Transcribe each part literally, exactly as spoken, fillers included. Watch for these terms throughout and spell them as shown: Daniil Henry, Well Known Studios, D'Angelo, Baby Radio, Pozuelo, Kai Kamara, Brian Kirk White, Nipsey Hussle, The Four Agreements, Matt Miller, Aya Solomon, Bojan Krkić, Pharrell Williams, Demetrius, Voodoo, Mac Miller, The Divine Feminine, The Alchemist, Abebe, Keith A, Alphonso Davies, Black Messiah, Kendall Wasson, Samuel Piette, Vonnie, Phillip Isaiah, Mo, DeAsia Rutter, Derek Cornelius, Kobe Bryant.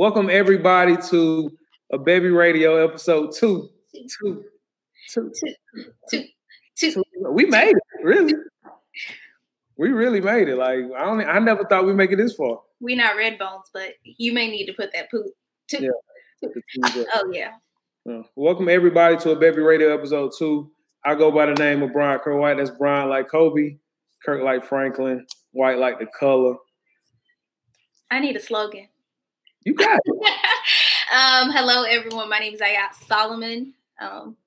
Welcome everybody to a Baby Radio episode two. Two. Two. Two. Two. two. two. We made it, really. We really made it. Like I don't I never thought we'd make it this far. We're not red bones, but you may need to put that poop. Two. Yeah. Two. Oh yeah. yeah. Welcome everybody to a Baby Radio episode two. I go by the name of Brian Kirk White. That's Brian like Kobe, Kirk like Franklin, White like the color. I need a slogan. You got it. um, hello, everyone. My name is Aya Solomon. Um,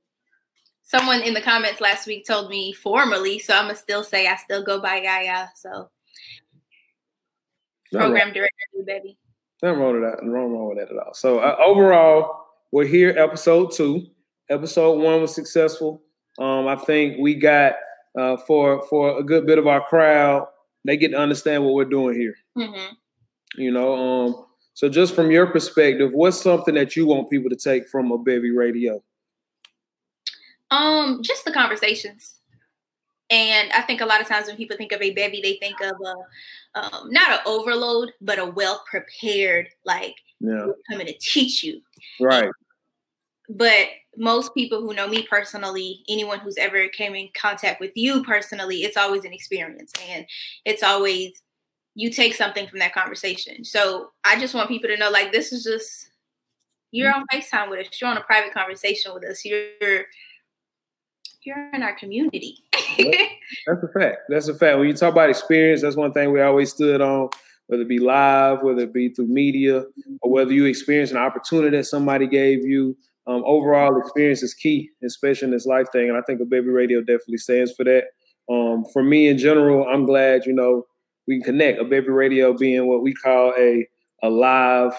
someone in the comments last week told me formally, so I'm going to still say I still go by Aya. So, Not program wrong. director, baby. Nothing wrong with that. Nothing wrong with that at all. So, uh, overall, we're here, episode two. Episode one was successful. Um, I think we got, uh, for, for a good bit of our crowd, they get to understand what we're doing here. Mm-hmm. You know, um, so just from your perspective, what's something that you want people to take from a Baby Radio? Um, just the conversations. And I think a lot of times when people think of a baby, they think of a, um, not an overload, but a well-prepared, like, yeah. we're coming to teach you. Right. But most people who know me personally, anyone who's ever came in contact with you personally, it's always an experience. And it's always... you take something from that conversation. So I just want people to know, like, this is just, you're on FaceTime with us. You're on a private conversation with us. You're you're in our community. That's a fact. That's a fact. When you talk about experience, that's one thing we always stood on, whether it be live, whether it be through media, or whether you experience an opportunity that somebody gave you. Um, overall experience is key, especially in this life thing. And I think a Baby Radio definitely stands for that. Um, for me in general, I'm glad, you know, we can connect, a Baby Radio being what we call a a live,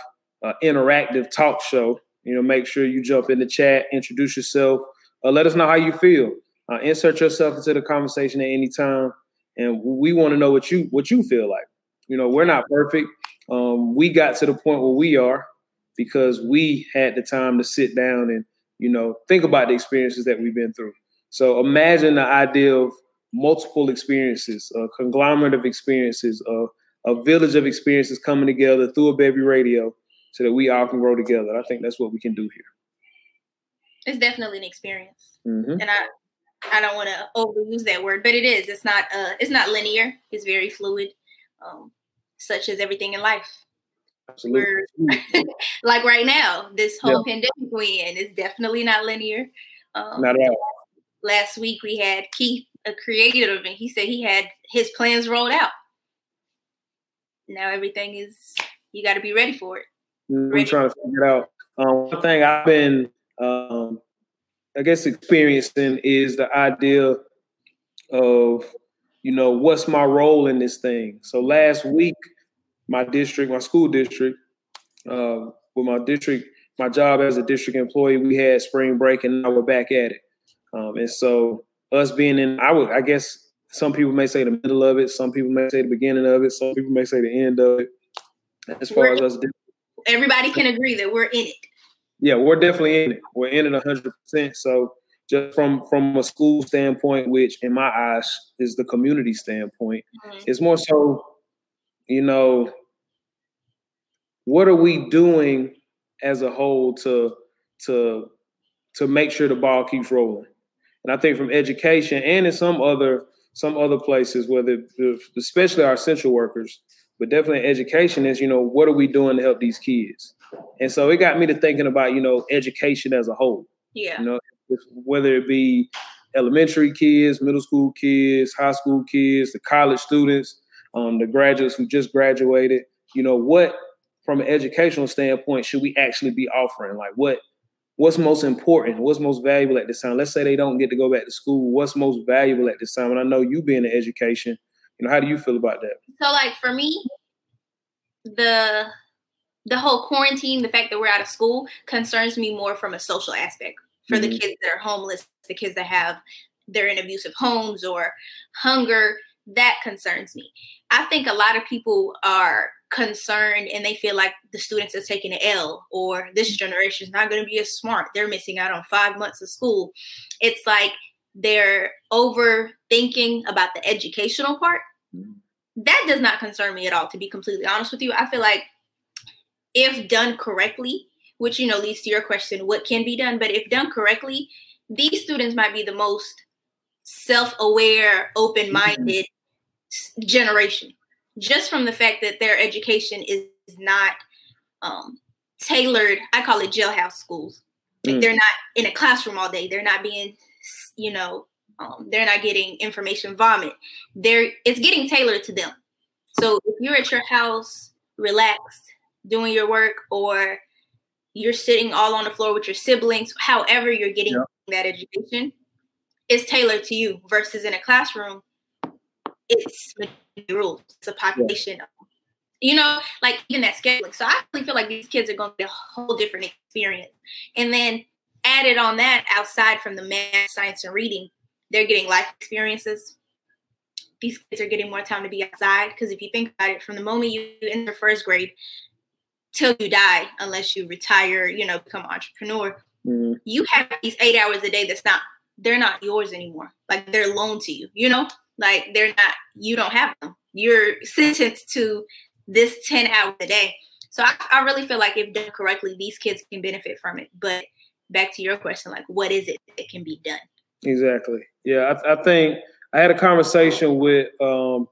uh, interactive talk show. You know, make sure you jump in the chat, introduce yourself, uh, let us know how you feel. Uh, insert yourself into the conversation at any time, and we want to know what you what you feel like. You know, we're not perfect. Um, we got to the point where we are because we had the time to sit down and, you know, think about the experiences that we've been through. So imagine the idea of multiple experiences, a conglomerate of experiences, a, a village of experiences coming together through a Baby Radio so that we all can grow together. I think that's what we can do here. It's definitely an experience. Mm-hmm. And I I don't want to overuse that word, but it is. It's not uh, it's not linear. It's very fluid, um, such as everything in life. Absolutely. Like right now, this whole yeah. pandemic we in is definitely not linear. Um, not at all. Last week we had Keith, a creative, and he said he had his plans rolled out. Now everything is, you got to be ready for it. Ready. I'm trying to figure it out. Um, one thing I've been, um, I guess, experiencing is the idea of, you know, what's my role in this thing? So last week, my district, my school district, uh, with my district, my job as a district employee, we had spring break and now we're back at it. Um, and so us being in, I would, I guess some people may say the middle of it. Some people may say the beginning of it. Some people may say the end of it. As far we're, as us, everybody can agree that we're in it. Yeah, we're definitely in it. We're in it one hundred percent. So just from, from a school standpoint, which in my eyes is the community standpoint, mm-hmm. it's more so, you know, what are we doing as a whole to, to, to make sure the ball keeps rolling? And I think from education and in some other some other places, whether especially our essential workers, but definitely education is, you know, what are we doing to help these kids? And so it got me to thinking about, you know, education as a whole. Yeah. You know, whether it be elementary kids, middle school kids, high school kids, the college students, um, the graduates who just graduated, you know, what from an educational standpoint should we actually be offering? Like what? What's most important? What's most valuable at this time? Let's say they don't get to go back to school. What's most valuable at this time? And I know you being in education, you know, how do you feel about that? So, like for me, the the whole quarantine, the fact that we're out of school, concerns me more from a social aspect for mm-hmm. the kids that are homeless, the kids that have they're in abusive homes or hunger. That concerns me. I think a lot of people are concerned and they feel like the students are taking an L or this generation is not going to be as smart. They're missing out on five months of school. It's like they're overthinking about the educational part. That does not concern me at all, to be completely honest with you. I feel like if done correctly, which, you know, leads to your question, what can be done? But if done correctly, these students might be the most self-aware, open-minded mm-hmm. generation, just from the fact that their education is not um, tailored. I call it jailhouse schools. Like, mm. They're not in a classroom all day. They're not being, you know, um, they're not getting information vomit. They're, it's getting tailored to them. So if you're at your house, relaxed, doing your work, or you're sitting all on the floor with your siblings, however you're getting yeah. that education, it's tailored to you, versus in a classroom, it's rules. It's a population. Yeah. You know, like even that scheduling. So I really feel like these kids are going to get a whole different experience. And then added on that, outside from the math, science, and reading, they're getting life experiences. These kids are getting more time to be outside, because if you think about it, from the moment you enter first grade till you die, unless you retire, you know, become an entrepreneur, mm-hmm. you have these eight hours a day that's not, they're not yours anymore. Like, they're loaned to you, you know, like they're not, you don't have them. You're sentenced to this ten hours a day. So I, I really feel like if done correctly, these kids can benefit from it. But back to your question, like, what is it that can be done? Exactly. Yeah, I, I think I had a conversation with um,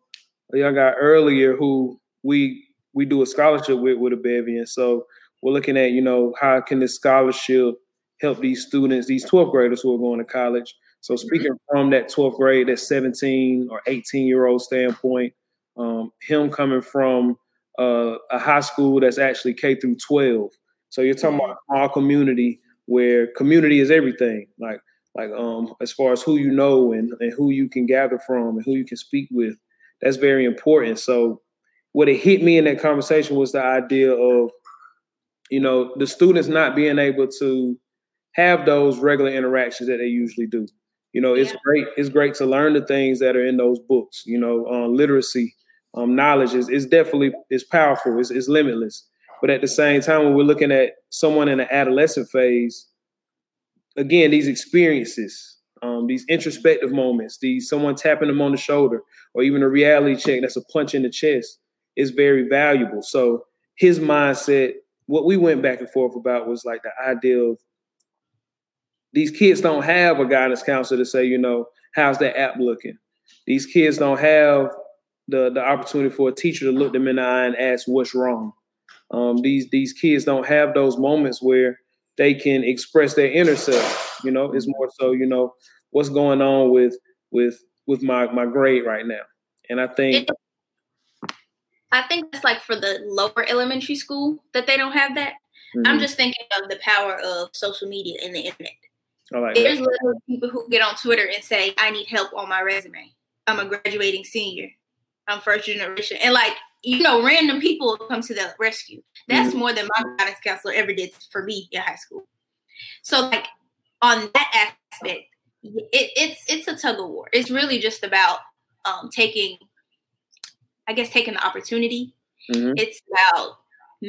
a young guy earlier who we we do a scholarship with, with Abebe. And so we're looking at, you know, how can this scholarship help these students, these twelfth graders who are going to college. So speaking mm-hmm. from that twelfth grade, that seventeen or eighteen year old standpoint, um, him coming from Uh, a high school that's actually K through twelve. So you're talking about our community, where community is everything. Like, like um, as far as who you know and, and who you can gather from and who you can speak with, that's very important. So what it hit me in that conversation was the idea of, you know, the students not being able to have those regular interactions that they usually do. You know, yeah. it's great. It's great to learn the things that are in those books. You know, uh, literacy. Um, knowledge is, is definitely is powerful. It's, it's limitless. But at the same time, when we're looking at someone in the adolescent phase, again, these experiences, um, these introspective moments, these someone tapping them on the shoulder, or even a reality check that's a punch in the chest, is very valuable. So his mindset, what we went back and forth about, was like the idea of these kids don't have a guidance counselor to say, you know, how's that app looking? These kids don't have The, the opportunity for a teacher to look them in the eye and ask what's wrong. Um, these these kids don't have those moments where they can express their inner self. You know, it's more so, you know, what's going on with with with my my grade right now. And I think it, I think it's like for the lower elementary school that they don't have that. Mm-hmm. I'm just thinking of the power of social media and the internet. I like There's that. Little people who get on Twitter and say, "I need help on my resume. I'm a graduating senior. I'm first generation." And like, you know, random people come to the rescue. That's mm-hmm. more than my guidance counselor ever did for me in high school. So like on that aspect, it, it's it's a tug of war. It's really just about um, taking, I guess, taking the opportunity. Mm-hmm. It's about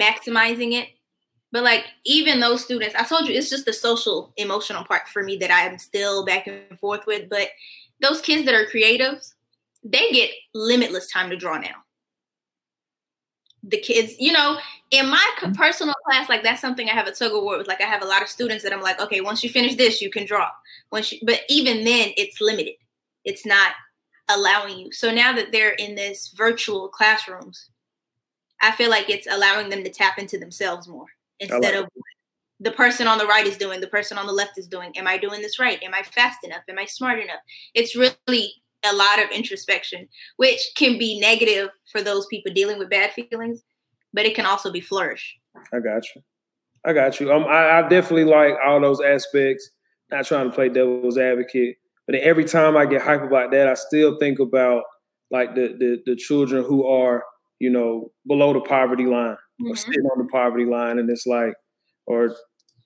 maximizing it. But like even those students, I told you, it's just the social, emotional part for me that I am still back and forth with. But those kids that are creatives, they get limitless time to draw now. The kids, you know, in my personal class, like that's something I have a tug of war with. Like I have a lot of students that I'm like, okay, once you finish this, you can draw. Once, you, but even then, it's limited. It's not allowing you. So now that they're in this virtual classrooms, I feel like it's allowing them to tap into themselves more instead I like of it. The person on the right is doing, the person on the left is doing. Am I doing this right? Am I fast enough? Am I smart enough? It's really a lot of introspection, which can be negative for those people dealing with bad feelings, but it can also be flourish. I got you. I got you. Um, I, I definitely like all those aspects, not trying to play devil's advocate, but every time I get hype about that, I still think about like the the, the children who are, you know, below the poverty line mm-hmm. or sitting on the poverty line. And it's like, or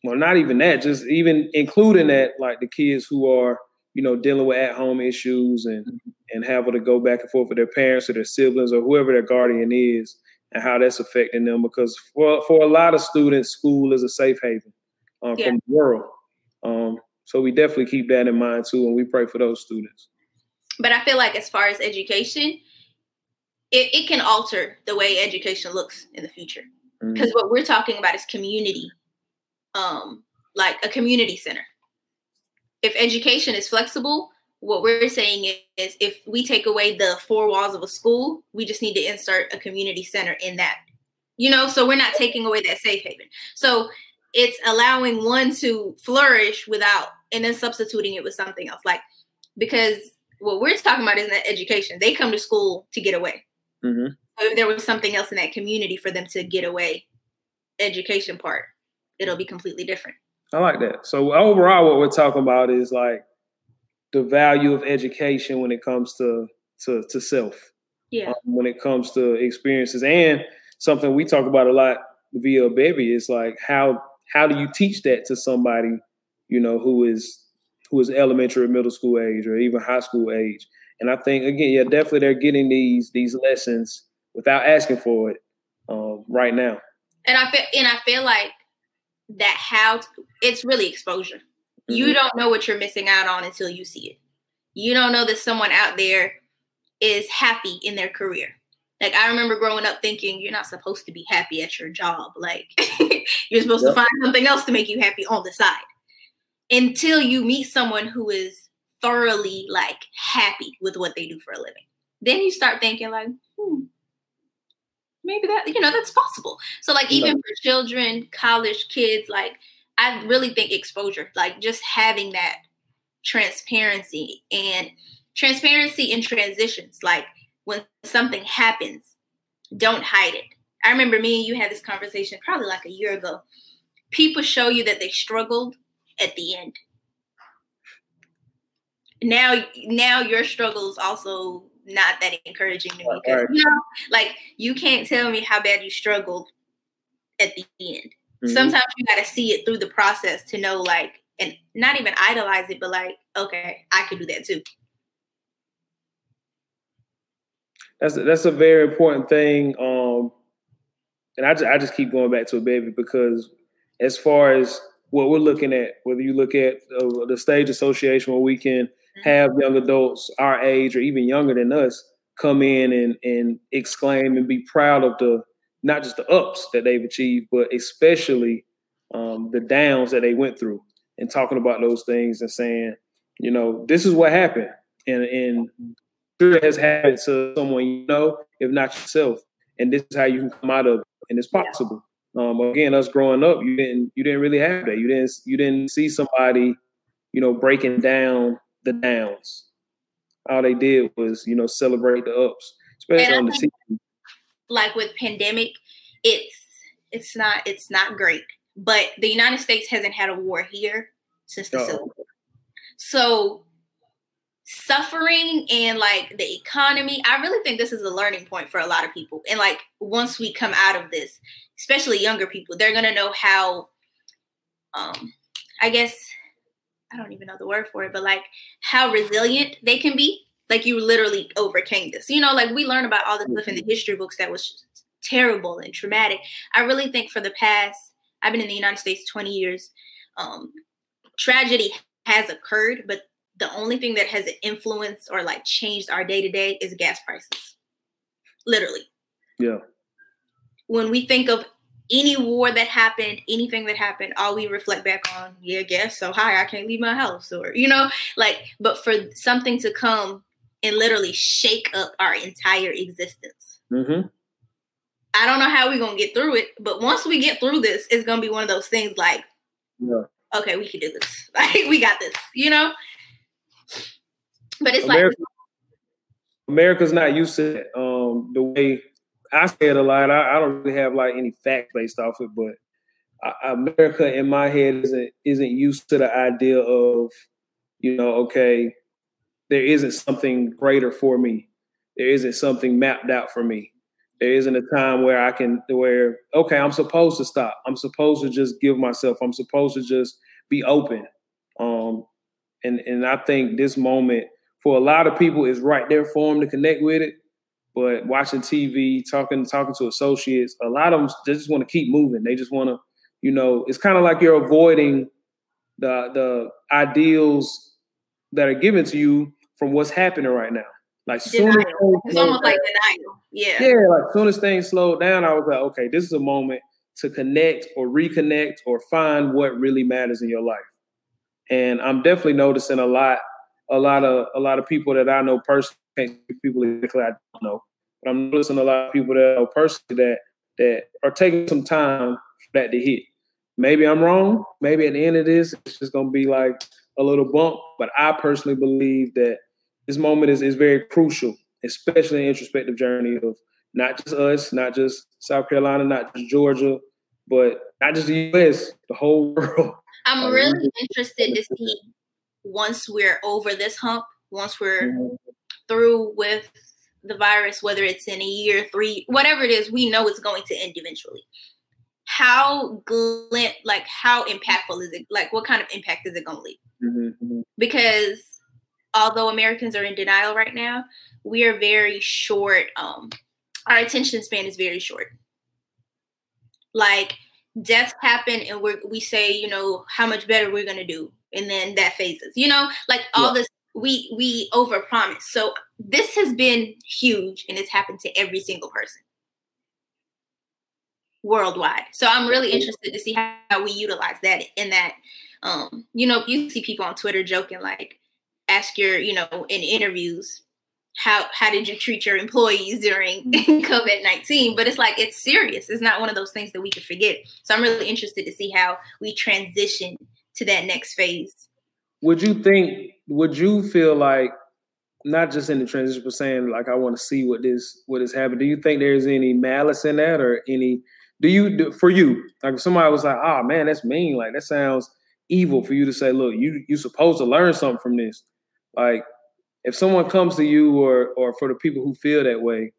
well, not even that, just even including that, like the kids who are, you know, dealing with at-home issues and, mm-hmm. and having to go back and forth with their parents or their siblings or whoever their guardian is, and how that's affecting them. Because for for a lot of students, school is a safe haven um, yeah. from the world. Um, so we definitely keep that in mind too, and we pray for those students. But I feel like as far as education, it, it can alter the way education looks in the future. Because what we're talking about is community, um, like a community center. If education is flexible, what we're saying is if we take away the four walls of a school, we just need to insert a community center in that, you know, so we're not taking away that safe haven. So it's allowing one to flourish without, and then substituting it with something else. Like, because what we're talking about is that education, they come to school to get away. Mm-hmm. If there was something else in that community for them to get away, education part, it'll be completely different. I like that. So overall, what we're talking about is like the value of education when it comes to to, to self. Yeah. Um, when it comes to experiences, and something we talk about a lot via Baby is like how how do you teach that to somebody, you know, who is who is elementary or middle school age or even high school age. And I think again, yeah, definitely they're getting these these lessons without asking for it um, right now. And I feel, and I feel like that how to, it's really exposure. Mm-hmm. You don't know what you're missing out on until you see it. You don't know that someone out there is happy in their career. Like I remember growing up thinking you're not supposed to be happy at your job. Like you're supposed yep. to find something else to make you happy on the side until you meet someone who is thoroughly like happy with what they do for a living. Then you start thinking like, hmm, maybe that, you know, that's possible. So like even for children, college kids, like I really think exposure, like just having that transparency and transparency in transitions. Like when something happens, don't hide it. I remember me and you had this conversation probably like a year ago. People show you that they struggled at the end. Now, now your struggle is also not that encouraging to me. Because, you know, like you can't tell me how bad you struggled at the end. Mm-hmm. Sometimes you got to see it through the process to know, like, and not even idolize it, but like, okay, I could do that too. That's a, that's a very important thing. Um, and I just, I just keep going back to it, Baby, because as far as what we're looking at, whether you look at uh, the Stage Association where we can have young adults our age or even younger than us come in and, and exclaim and be proud of the not just the ups that they've achieved, but especially um, the downs that they went through, and talking about those things and saying, you know, this is what happened. And, and sure it has happened to someone, you know, if not yourself. And this is how you can come out of it. And it's possible. Um, again, us growing up, you didn't you didn't really have that. You didn't you didn't see somebody, you know, breaking down the downs. All they did was, you know, celebrate the ups, especially on the season. Like with pandemic, it's it's not it's not great. But the United States hasn't had a war here since the Civil War. So suffering and like the economy, I really think this is a learning point for a lot of people. And like once we come out of this, especially younger people, they're gonna know how. Um, I guess. I don't even know the word for it, but like how resilient they can be. Like you literally overcame this, you know, like we learn about all this stuff in the history books that was terrible and traumatic. I really think for the past, I've been in the United States twenty years. Um, tragedy has occurred, but the only thing that has influenced or like changed our day to day is gas prices. Literally. Yeah. When we think of any war that happened, anything that happened, all we reflect back on, yeah, gas so high, I can't leave my house, or, you know, like, but for something to come and literally shake up our entire existence. Mm-hmm. I don't know how we're going to get through it, but once we get through this, it's going to be one of those things like, yeah. Okay, we can do this. Like, we got this, you know? But it's America, like... America's not used to it, um, the way... I say it a lot. I, I don't really have like any fact based off it, but I, America in my head isn't isn't used to the idea of, you know, okay, there isn't something greater for me. There isn't something mapped out for me. There isn't a time where I can where okay, I'm supposed to stop. I'm supposed to just give myself. I'm supposed to just be open. Um, and and I think this moment for a lot of people is right there for them to connect with it. But watching T V, talking talking to associates, a lot of them, they just want to keep moving. They just want to, you know, it's kind of like you're avoiding the the ideals that are given to you from what's happening right now. Like soon as it's almost like denial. Yeah. Yeah, like soon as things slowed down, I was like, okay, this is a moment to connect or reconnect or find what really matters in your life. And I'm definitely noticing a lot, a lot of a lot of people that I know personally, people exactly I don't know, but I'm noticing a lot of people that I know personally that that are taking some time for that to hit. Maybe I'm wrong. Maybe at the end of this, it's just gonna be like a little bump. But I personally believe that this moment is, is very crucial, especially in the introspective journey of not just us, not just South Carolina, not just Georgia, but not just the U S, the whole world. I'm really interested to see once we're over this hump, once we're mm-hmm. through with the virus, whether it's in a year, three, whatever it is, we know it's going to end eventually. How glint, like how impactful is it? Like what kind of impact is it going to leave? Mm-hmm. Because although Americans are in denial right now, we are very short. Um, our attention span is very short. Like deaths happen and we we say, you know, how much better we're going to do. And then that phases, you know, like all yeah. this, we, we overpromise. So this has been huge and it's happened to every single person worldwide. So I'm really interested to see how, how we utilize that in that, um, you know, you see people on Twitter joking, like, ask your, you know, in interviews, how how did you treat your employees during COVID nineteen? But it's like, it's serious. It's not one of those things that we could forget. So I'm really interested to see how we transition to that next phase. Would you think, would you feel like, not just in the transition, but saying like, I want to see what this, what has happened. Do you think there's any malice in that or any, do you, do, for you, like if somebody was like, oh man, that's mean. Like that sounds evil for you to say, look, you, you're supposed to learn something from this. Like, if someone comes to you or or for the people who feel that way,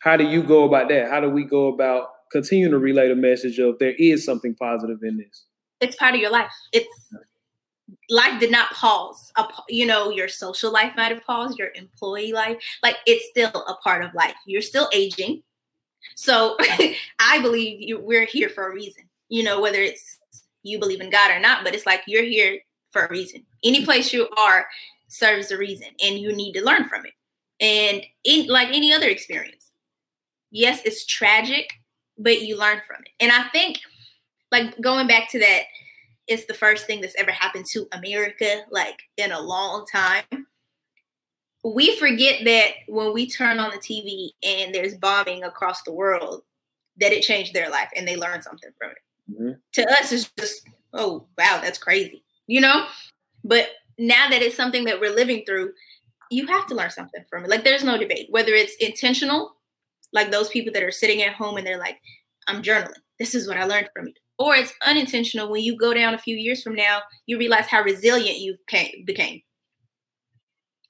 how do you go about that? How do we go about continuing to relay the message of there is something positive in this? It's part of your life. It's life did not pause. You know, your social life might have paused, your employee life. Like, it's still a part of life. You're still aging. So I believe you, we're here for a reason, you know, whether it's you believe in God or not, but it's like you're here for a reason. Any place you are serves a reason and you need to learn from it. And in, like any other experience, yes, it's tragic, but you learn from it. And I think like going back to that, it's the first thing that's ever happened to America, like in a long time. We forget that when we turn on the T V and there's bombing across the world, that it changed their life and they learned something from it. Mm-hmm. To us, it's just, oh, wow, that's crazy, you know? But now that it's something that we're living through, you have to learn something from it. Like, there's no debate. Whether it's intentional, like those people that are sitting at home and they're like, I'm journaling. This is what I learned from it. Or it's unintentional. When you go down a few years from now, you realize how resilient you came, became.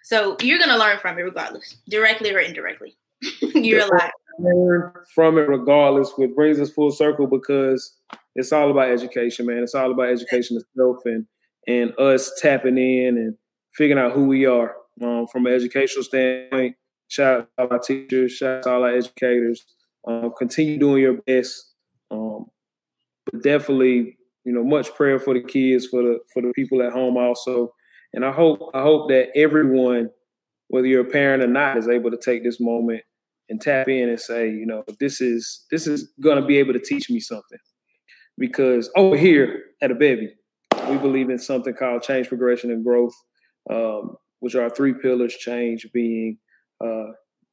So you're going to learn from it regardless, directly or indirectly. You're alive. Learn from it regardless, which brings us full circle because it's all about education, man. It's all about education itself and and us tapping in and figuring out who we are. Um, from an educational standpoint, shout out to our teachers, shout out to all our educators. Um, continue doing your best. Um, but definitely, you know, much prayer for the kids, for the for the people at home also. And I hope I hope that everyone, whether you're a parent or not, is able to take this moment and tap in and say, you know, this is this is going to be able to teach me something. Because over here at Abebe, we believe in something called change, progression, and growth, um, which are three pillars, change being uh,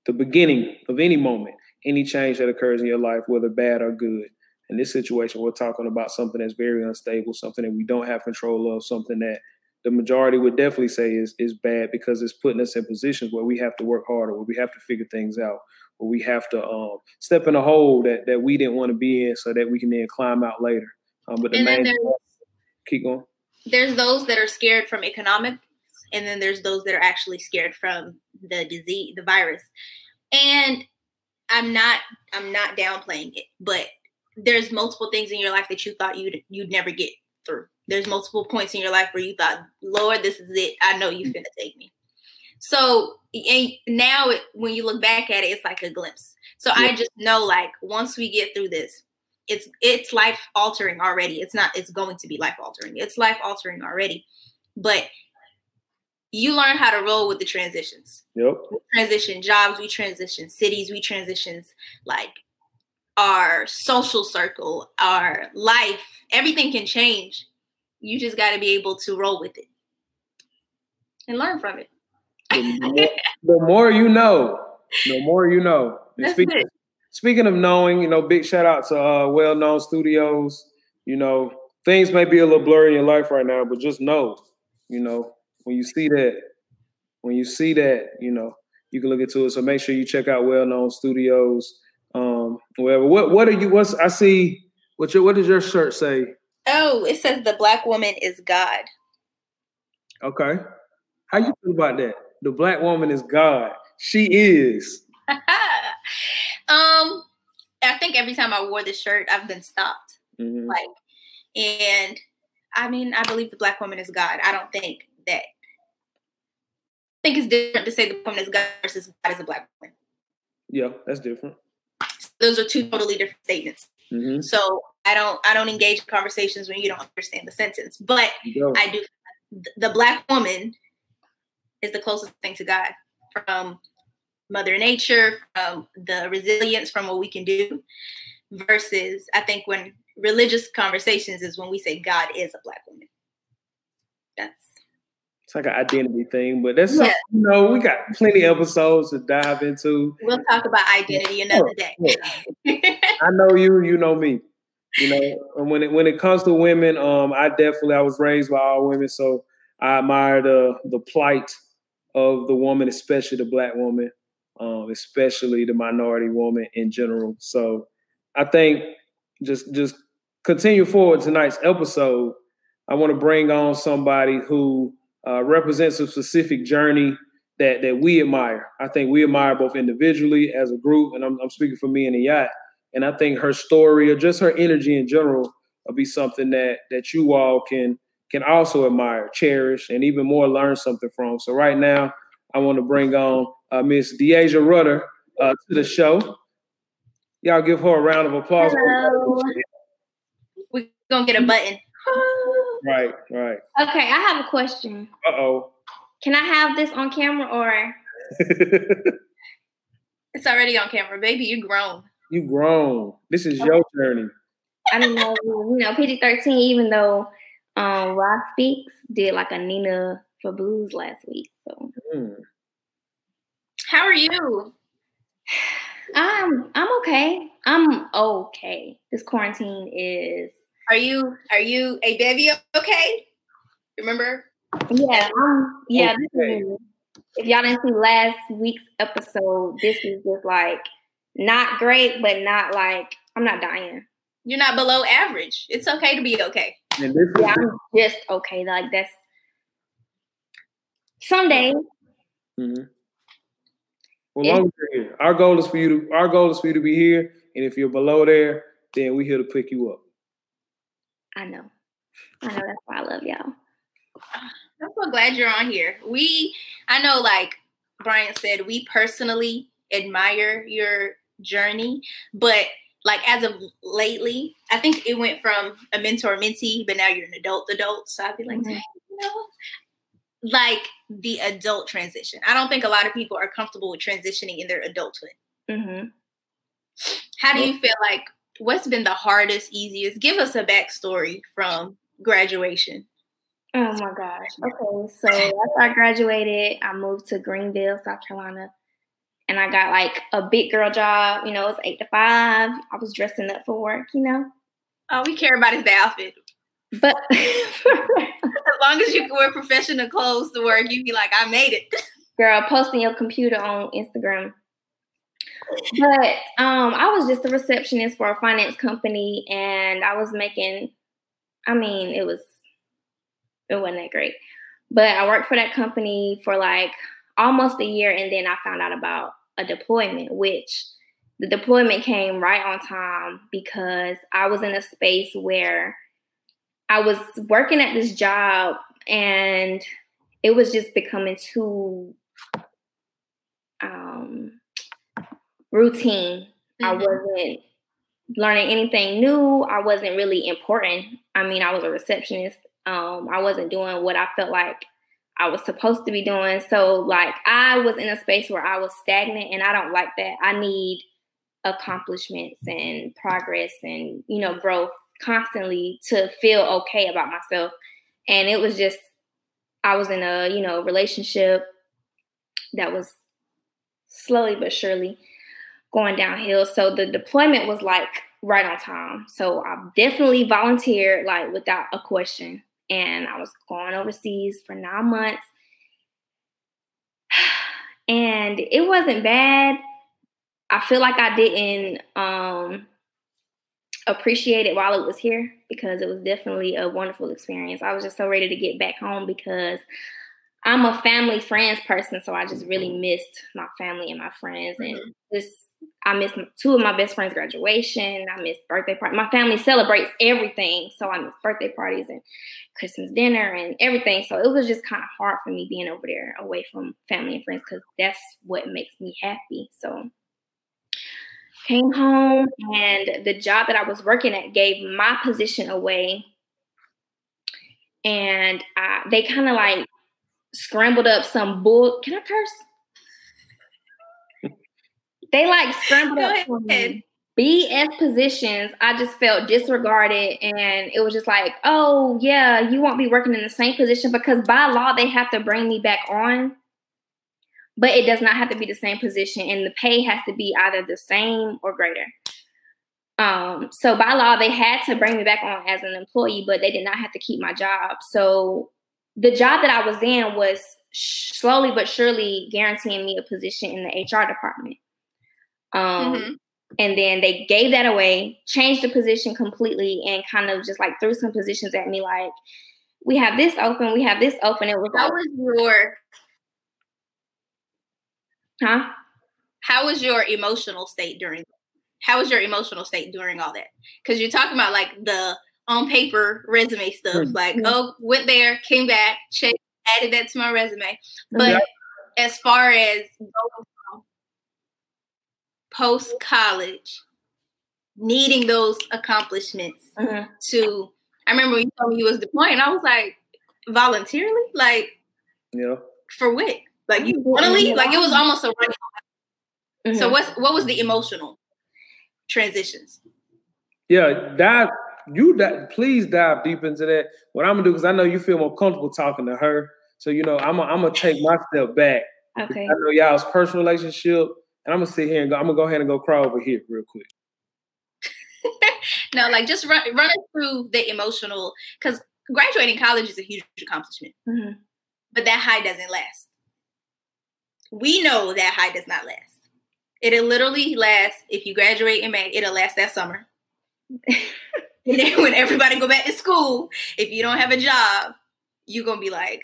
the beginning of any moment, any change that occurs in your life, whether bad or good. In this situation, we're talking about something that's very unstable, something that we don't have control of, something that the majority would definitely say is is bad because it's putting us in positions where we have to work harder, where we have to figure things out, where we have to um, step in a hole that, that we didn't want to be in so that we can then climb out later. Um, but the and main Keep going. There's those that are scared from economics, and then there's those that are actually scared from the disease, the virus. And I'm not, I'm not downplaying it, but there's multiple things in your life that you thought you'd you'd never get through. There's multiple points in your life where you thought, Lord, this is it. I know you're finna take me. So and now it, when you look back at it, it's like a glimpse. So yeah. I just know, like, once we get through this, It's it's life altering already. It's not. It's going to be life altering. It's life altering already. But you learn how to roll with the transitions. Yep. We transition jobs, we transition cities, we transitions like our social circle, our life, everything can change. You just got to be able to roll with it and learn from it. The more, the more you know, the more you know. Speaking, it. speaking of knowing, you know, big shout out to uh, Well Known Studios. You know, things may be a little blurry in your life right now, but just know, you know, when you see that, when you see that, you know, you can look into it. So make sure you check out Well Known Studios. Um, whatever. What What are you? What's I see? What your What does your shirt say? Oh, it says the Black woman is God. Okay, how you feel about that? The Black woman is God. She is. um, I think every time I wore this shirt, I've been stopped. Mm-hmm. Like, and I mean, I believe the Black woman is God. I don't think that. I think it's different to say the woman is God versus God is a Black woman. Yeah, that's different. Those are two totally different statements. Mm-hmm. So I don't I don't engage in conversations when you don't understand the sentence. But I do. The Black woman is the closest thing to God, from Mother Nature, from the resilience, from what we can do. Versus, I think when religious conversations is when we say God is a Black woman. That's it's like an identity thing, but that's yeah. you know, we got plenty of episodes to dive into. We'll talk about identity another day. Yeah. I know you, you know me. You know, and when it when it comes to women, um, I definitely I was raised by all women, so I admire the the plight of the woman, especially the Black woman, um, especially the minority woman in general. So I think just just continue forward tonight's episode. I want to bring on somebody who uh, represents a specific journey that that we admire. I think we admire both individually as a group, and I'm, I'm speaking for me and the yacht. And I think her story, or just her energy in general, will be something that that you all can can also admire, cherish, and even more learn something from. So right now, I want to bring on uh, Miss DeAsia Rutter uh, to the show. Y'all give her a round of applause. We're going to get a button. Right, right. Okay, I have a question. Uh-oh. Can I have this on camera or? It's already on camera. Baby, you grown. You grown. This is your journey. I don't know, you know, P G thirteen, even though um Rob Speaks did like a Nina for Blues last week. So mm. How are you? I'm I'm okay. I'm okay. This quarantine is Are you are you a baby okay? Remember? Yeah, um, yeah, okay. This is, if y'all didn't see last week's episode, this is just like not great, but not like, I'm not dying. You're not below average. It's okay to be okay. And this yeah, I'm just okay. Like, that's... Someday. Mm-hmm. Well, long as you're here. Our goal is for you to, our goal is for you to be here, and if you're below there, then we're here to pick you up. I know. I know. That's why I love y'all. I'm so glad you're on here. We, I know, like Brian said, we personally admire your journey, but like as of lately, I think it went from a mentor mentee, but now you're an adult adult. So I'd be like, mm-hmm. you know, like the adult transition. I don't think a lot of people are comfortable with transitioning in their adulthood. Mm-hmm. How do you feel like, what's been the hardest, easiest? Give us a backstory from graduation. Oh my gosh. Okay. So after I graduated, I moved to Greenville, South Carolina. And I got like a big girl job, you know, it's eight to five. I was dressing up for work, you know. All we care about is the outfit. But as long as you can wear professional clothes to work, you'd be like, I made it. Girl, posting your computer on Instagram. But um, I was just a receptionist for a finance company, and I was making, I mean, it was, it wasn't that great. But I worked for that company for like almost a year, and then I found out about a deployment, which the deployment came right on time because I was in a space where I was working at this job and it was just becoming too um, routine. Mm-hmm. I wasn't learning anything new. I wasn't really important. I mean, I was a receptionist. Um, I wasn't doing what I felt like I was supposed to be doing. So, like, I was in a space where I was stagnant, and I don't like that. I need accomplishments and progress and, you know, growth constantly to feel okay about myself. And it was just, I was in a, you know, relationship that was slowly but surely going downhill. So the deployment was, like, right on time. So I definitely volunteered, like, without a question. And I was going overseas for nine months. And it wasn't bad. I feel like I didn't um, appreciate it while it was here, because it was definitely a wonderful experience. I was just so ready to get back home because I'm a family friends person. So I just really missed my family and my friends. Mm-hmm. And just, I missed two of my best friends' graduation. I missed birthday parties. My family celebrates everything. So I missed birthday parties and Christmas dinner and everything. So it was just kind of hard for me being over there away from family and friends, because that's what makes me happy. So came home, and the job that I was working at gave my position away. And I, they kind of like scrambled up some bull. Can I curse? They like scrambled up for me. B S positions. I just felt disregarded, and it was just like, oh yeah, you won't be working in the same position, because by law they have to bring me back on, but it does not have to be the same position, and the pay has to be either the same or greater. Um, so by law they had to bring me back on as an employee, but they did not have to keep my job. So the job that I was in was sh- slowly but surely guaranteeing me a position in the H R department. Um, mm-hmm. And then they gave that away, changed the position completely, and kind of just like threw some positions at me. Like, we have this open, we have this open. It was How open. was your, huh? How was your emotional state during, how was your emotional state during all that? Cause you're talking about like the on paper resume stuff, mm-hmm. like, oh, went there, came back, checked, added that to my resume. But yeah. as far as going post college, needing those accomplishments mm-hmm. to, I remember when you told me you was deploying, I was like, voluntarily, like, yeah, for what? Like, you want to leave? Like, it was almost a right. Mm-hmm. So what's what was the emotional transitions? Yeah, dive you that please dive deep into that. What I'm gonna do, because I know you feel more comfortable talking to her, so you know I'm a, I'm gonna take my step back. Okay, I know y'all's personal relationship. And I'm gonna sit here and go. I'm gonna go ahead and go cry over here real quick. No, like just run, run it through the emotional, because graduating college is a huge accomplishment, mm-hmm. but that high doesn't last. We know that high does not last. It'll literally last if you graduate in May. It'll last that summer, and then when everybody go back to school, if you don't have a job, you're gonna be like,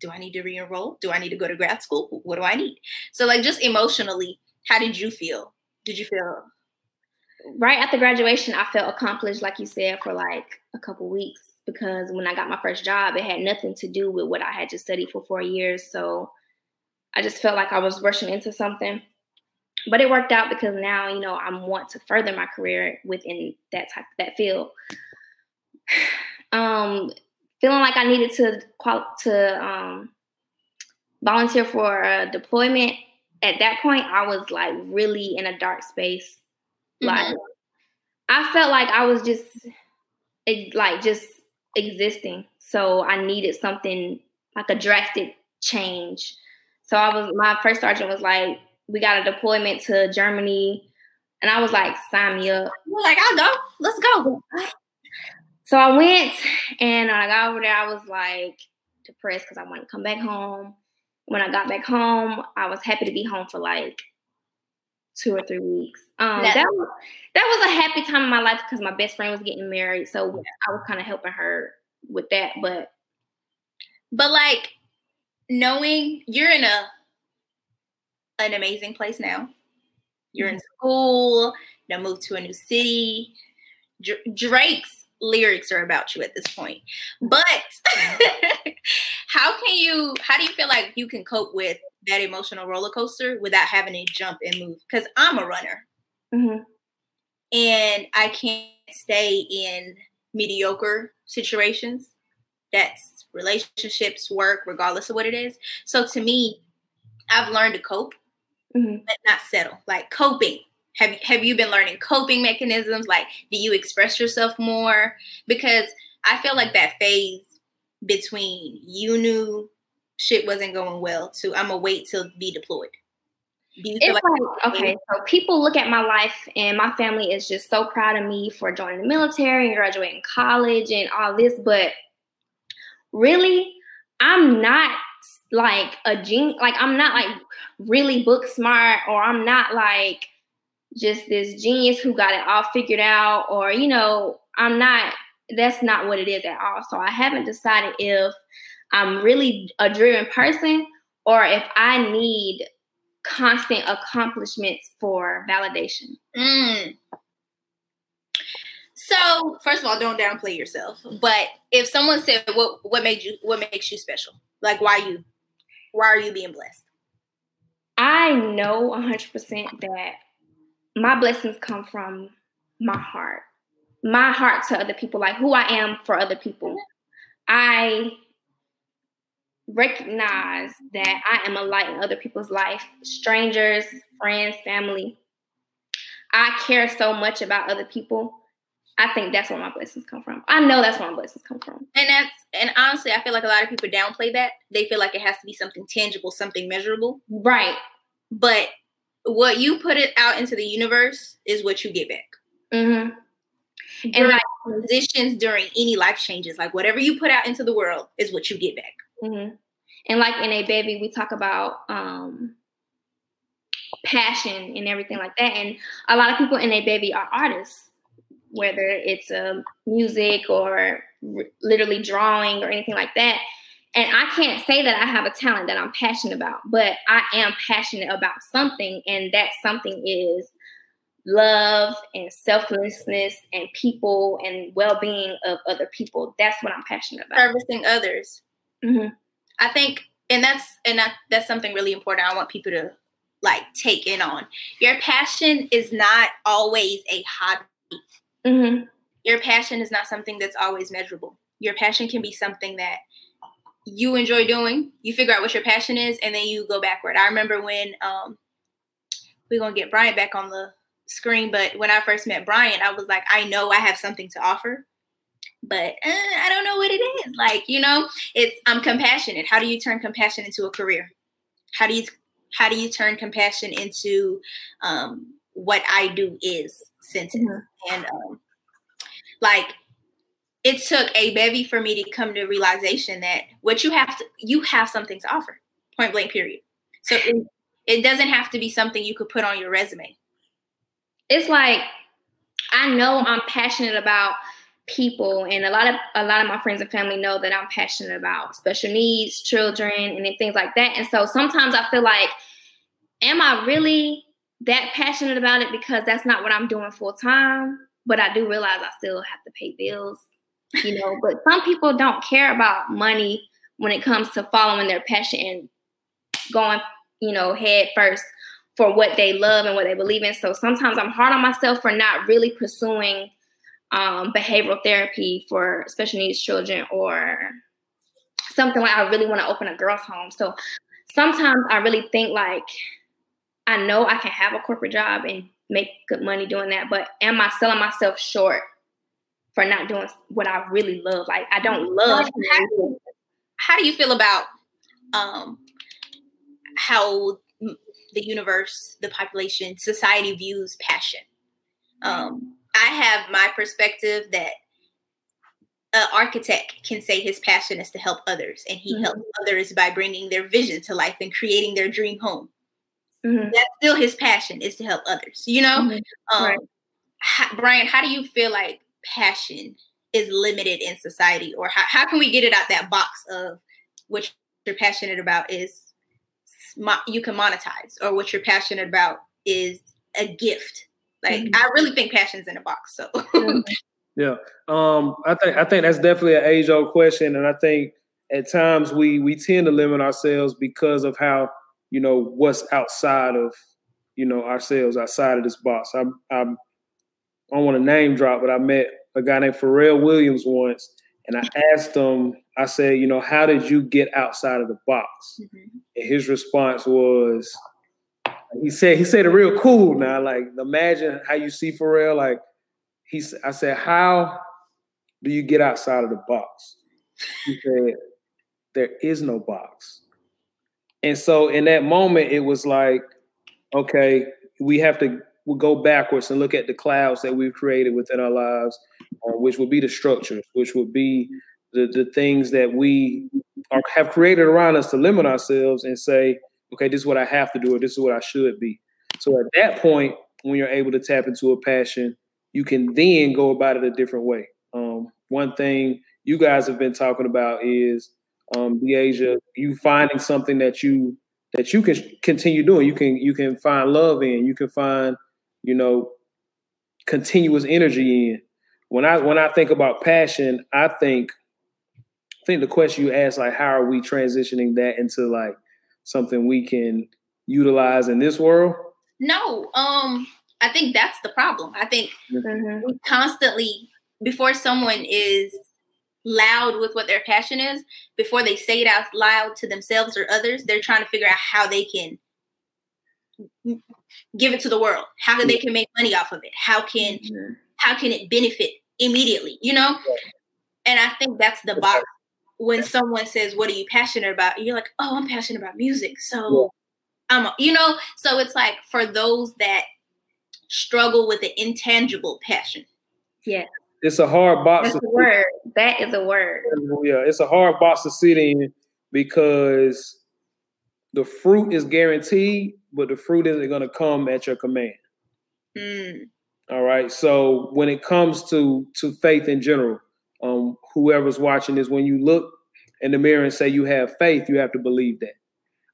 do I need to re-enroll? Do I need to go to grad school? What do I need? So, like, just emotionally. How did you feel? Did you feel? Right after graduation, I felt accomplished, like you said, for like a couple weeks, because when I got my first job, it had nothing to do with what I had just studied for four years. So I just felt like I was rushing into something. But it worked out, because now, you know, I want to further my career within that type, that field. um, feeling like I needed to, to um, volunteer for a deployment. At that point, I was, like, really in a dark space. Like, mm-hmm. I felt like I was just, like, just existing. So I needed something, like, a drastic change. So I was, my first sergeant was like, we got a deployment to Germany. And I was like, sign me up. We're like, I'll go. Let's go. So I went, and when I got over there, I was, like, depressed because I wanted to come back home. When I got back home, I was happy to be home for like two or three weeks. Um, that, that, was, that was a happy time in my life, because my best friend was getting married. So I was kind of helping her with that. But, but like, knowing you're in a an amazing place now. You're mm-hmm. in school. Now moved to a new city. Dr- Drake's lyrics are about you at this point. But... How can you, how do you feel like you can cope with that emotional roller coaster without having to jump and move? Because I'm a runner mm-hmm. and I can't stay in mediocre situations. That's relationships, work, regardless of what it is. So to me, I've learned to cope, mm-hmm. but not settle. Like coping. Have, have you been learning coping mechanisms? Like, do you express yourself more? Because I feel like that phase between you knew shit wasn't going well to I'm going to wait till be deployed. Do you feel it's like, like okay, so people look at my life and my family is just so proud of me for joining the military and graduating college and all this, but really, I'm not like a genius. Like, I'm not like really book smart, or I'm not like just this genius who got it all figured out, or, you know, I'm not, that's not what it is at all. So I haven't decided if I'm really a driven person or if I need constant accomplishments for validation. Mm. So, first of all, don't downplay yourself. But if someone said, "What what made you? What makes you special? Like, why you? Why are you being blessed?" I know one hundred percent that my blessings come from my heart, my heart to other people, like who I am for other people. I recognize that I am a light in other people's life, strangers, friends, family. I care so much about other people. I think that's where my blessings come from. I know that's where my blessings come from. And that's, and honestly, I feel like a lot of people downplay that. They feel like it has to be something tangible, something measurable. Right. But what you put it out into the universe is what you get back. Mm-hmm. And during, like, transitions, during any life changes, like whatever you put out into the world is what you get back. Mm-hmm. And like in Abebe, we talk about um, passion and everything like that. And a lot of people in Abebe are artists, whether it's uh, music or r- literally drawing or anything like that. And I can't say that I have a talent that I'm passionate about, but I am passionate about something. And that something is love and selflessness and people and well-being of other people. That's what I'm passionate about. Servicing others. Mm-hmm. I think, and that's and that, that's something really important I want people to like take in on. Your passion is not always a hobby. Mm-hmm. Your passion is not something that's always measurable. Your passion can be something that you enjoy doing. You figure out what your passion is, and then you go backward. I remember when um, we're going to get Brian back on the screen, but when I first met Brian, I was like, I know I have something to offer, but uh, I don't know what it is. Like, you know, it's, I'm compassionate. How do you turn compassion into a career? How do you, how do you turn compassion into um, what I do is sentence? Mm-hmm. And um, like, it took Abebe for me to come to the realization that what you have to, you have something to offer, point blank, period. So it, it doesn't have to be something you could put on your resume. It's like, I know I'm passionate about people, and a lot of a lot of my friends and family know that I'm passionate about special needs, children, and things like that. And so sometimes I feel like, am I really that passionate about it? Because that's not what I'm doing full time. But I do realize I still have to pay bills, you know. But some people don't care about money when it comes to following their passion and going, you know, head first for what they love and what they believe in. So sometimes I'm hard on myself for not really pursuing um, behavioral therapy for special needs children or something like I really want to open a girls' home. So sometimes I really think like I know I can have a corporate job and make good money doing that, but am I selling myself short for not doing what I really love? Like, I don't love. How do you, how do you feel about um, how the universe, the population, society views passion? Um, I have my perspective that an architect can say his passion is to help others, and he mm-hmm. helps others by bringing their vision to life and creating their dream home. Mm-hmm. That's still his passion, is to help others, you know? Mm-hmm. Um, right. how, Brian, how do you feel like passion is limited in society? Or how, how can we get it out that box of what you're passionate about is mo- you can monetize, or what you're passionate about is a gift? Like, mm-hmm. I really think passion's in a box, so. yeah, um, I think I think that's definitely an age-old question. And I think at times we we tend to limit ourselves because of how, you know, what's outside of, you know, ourselves, outside of this box. I, I, I don't want to name drop, but I met a guy named Pharrell Williams once, And I asked him, I said, you know, how did you get outside of the box? Mm-hmm. And his response was, he said, he said it real cool now, like, imagine how you see Pharrell. Like, he, I said, how do you get outside of the box? He said, there is no box. And so in that moment, it was like, okay, we have to we'll go backwards and look at the clouds that we've created within our lives, uh, which would be the structures, which would be the, the things that we are, have created around us to limit ourselves and say, okay, this is what I have to do, or this is what I should be. So at that point, when you're able to tap into a passion, you can then go about it a different way. Um, one thing you guys have been talking about is um, DeAsia, you finding something that you that you can continue doing. You can you can find love in. You can find, you know, continuous energy in. When I when I think about passion, I think I think the question you asked, like, how are we transitioning that into like something we can utilize in this world? No, um, I think that's the problem. I think mm-hmm. we constantly, before someone is loud with what their passion is, before they say it out loud to themselves or others, they're trying to figure out how they can give it to the world, how they can make money off of it, how can mm-hmm. how can it benefit immediately, you know? And I think that's the box. When someone says, what are you passionate about? And you're like, oh, I'm passionate about music. So yeah. I'm, a, you know, so it's like for those that struggle with the intangible passion. Yeah. It's a hard box. That's a word. That is a word. Yeah. It's a hard box to sit in because the fruit is guaranteed, but the fruit isn't going to come at your command. Mm. All right. So when it comes to, to faith in general, Um, whoever's watching this, when you look in the mirror and say you have faith, you have to believe that.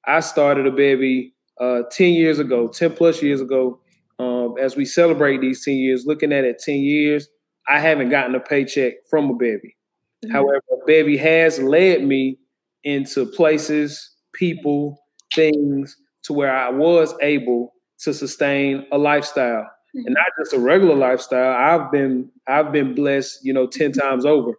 I started Abebe uh, ten years ago, ten plus years ago. Um, as we celebrate these ten years, looking at it ten years, I haven't gotten a paycheck from Abebe. Mm-hmm. However, Abebe has led me into places, people, things to where I was able to sustain a lifestyle. And not just a regular lifestyle. I've been I've been blessed, you know, ten times over,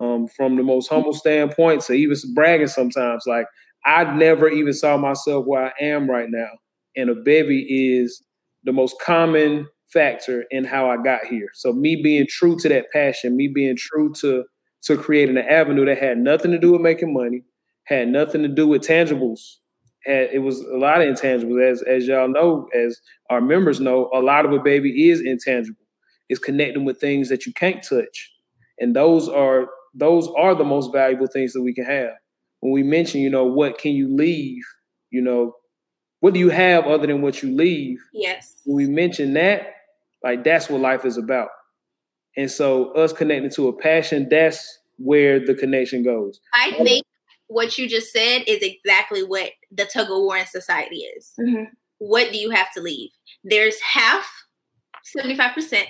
um, from the most humble standpoint to even bragging sometimes. Like, I never even saw myself where I am right now. And Abebe is the most common factor in how I got here. So me being true to that passion, me being true to to creating an avenue that had nothing to do with making money, had nothing to do with tangibles. It was a lot of intangibles. As as y'all know, as our members know, a lot of Abebe is intangible. It's connecting with things that you can't touch. And those are those are the most valuable things that we can have. When we mention, you know, what can you leave? You know, what do you have other than what you leave? Yes. When we mention that, like, that's what life is about. And so us connecting to a passion, that's where the connection goes. I think what you just said is exactly what the tug of war in society is. Mm-hmm. What do you have to leave? There's half, seventy-five percent,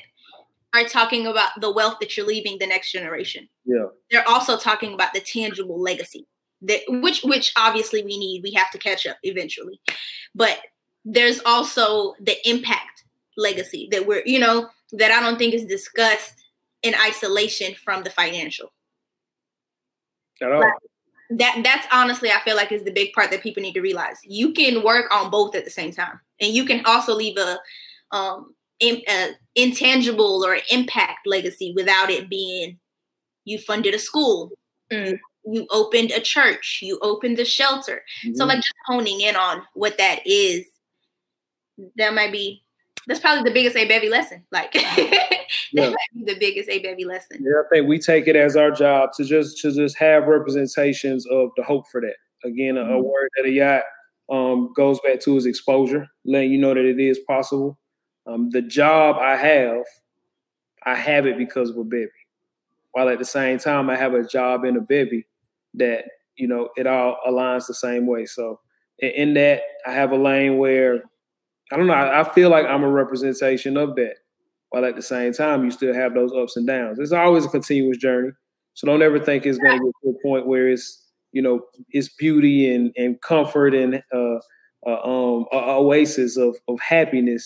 are talking about the wealth that you're leaving the next generation. Yeah. They're also talking about the tangible legacy, that, which which obviously we need. We have to catch up eventually. But there's also the impact legacy that we're, you know, that I don't think is discussed in isolation from the financial. At all. But, That that's honestly, I feel like, is the big part that people need to realize. You can work on both at the same time, and you can also leave a, um, in, a intangible or impact legacy without it being you funded a school, mm. you, you opened a church, you opened a shelter. Mm. So like just honing in on what that is, that might be that's probably the biggest Abebe lesson. Like that yeah. might be the biggest Abebe lesson. Yeah, I think we take it as our job to just to just have representations of the hope for that. Again, mm-hmm. a, a word that Aya um, goes back to is exposure, letting you know that it is possible. Um, the job I have, I have it because of Abebe. While at the same time, I have a job in Abebe that, you know, it all aligns the same way. So in that, I have a lane where I don't know. I feel like I'm a representation of that. While at the same time, you still have those ups and downs. It's always a continuous journey. So don't ever think it's going to get to a point where it's, you know, it's beauty and, and comfort and uh, uh, um, a oasis of, of happiness.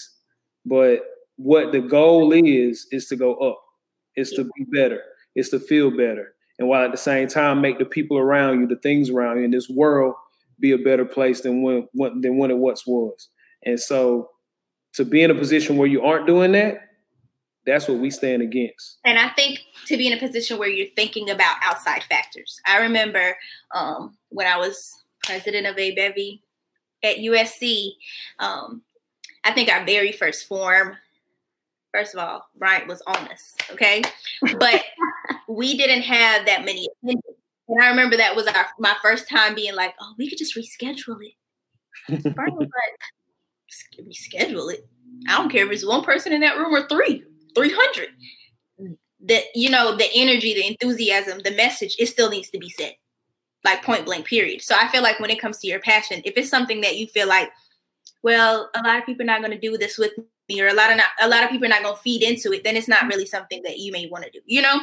But what the goal is, is to go up. It's to be better. It's to feel better. and while at the same time make the people around you, the things around you in this world, be a better place than when, when than when it once was. And so to be in a position where you aren't doing that, that's what we stand against. And I think to be in a position where you're thinking about outside factors. I remember um, when I was president of Abebe at U S C, um, I think our very first forum, first of all, Bryant was on us, okay? But we didn't have that many attendees. And I remember that was our, my first time being like, oh, we could just reschedule it. Brian was like, reschedule it? I don't care if it's one person in that room or three, three hundred. The, you know, the energy, the enthusiasm, the message, it still needs to be said, like point blank, period. So I feel like when it comes to your passion, if it's something that you feel like, well, a lot of people are not going to do this with me, or a lot of not, a lot of people are not going to feed into it, then it's not really something that you may want to do, you know?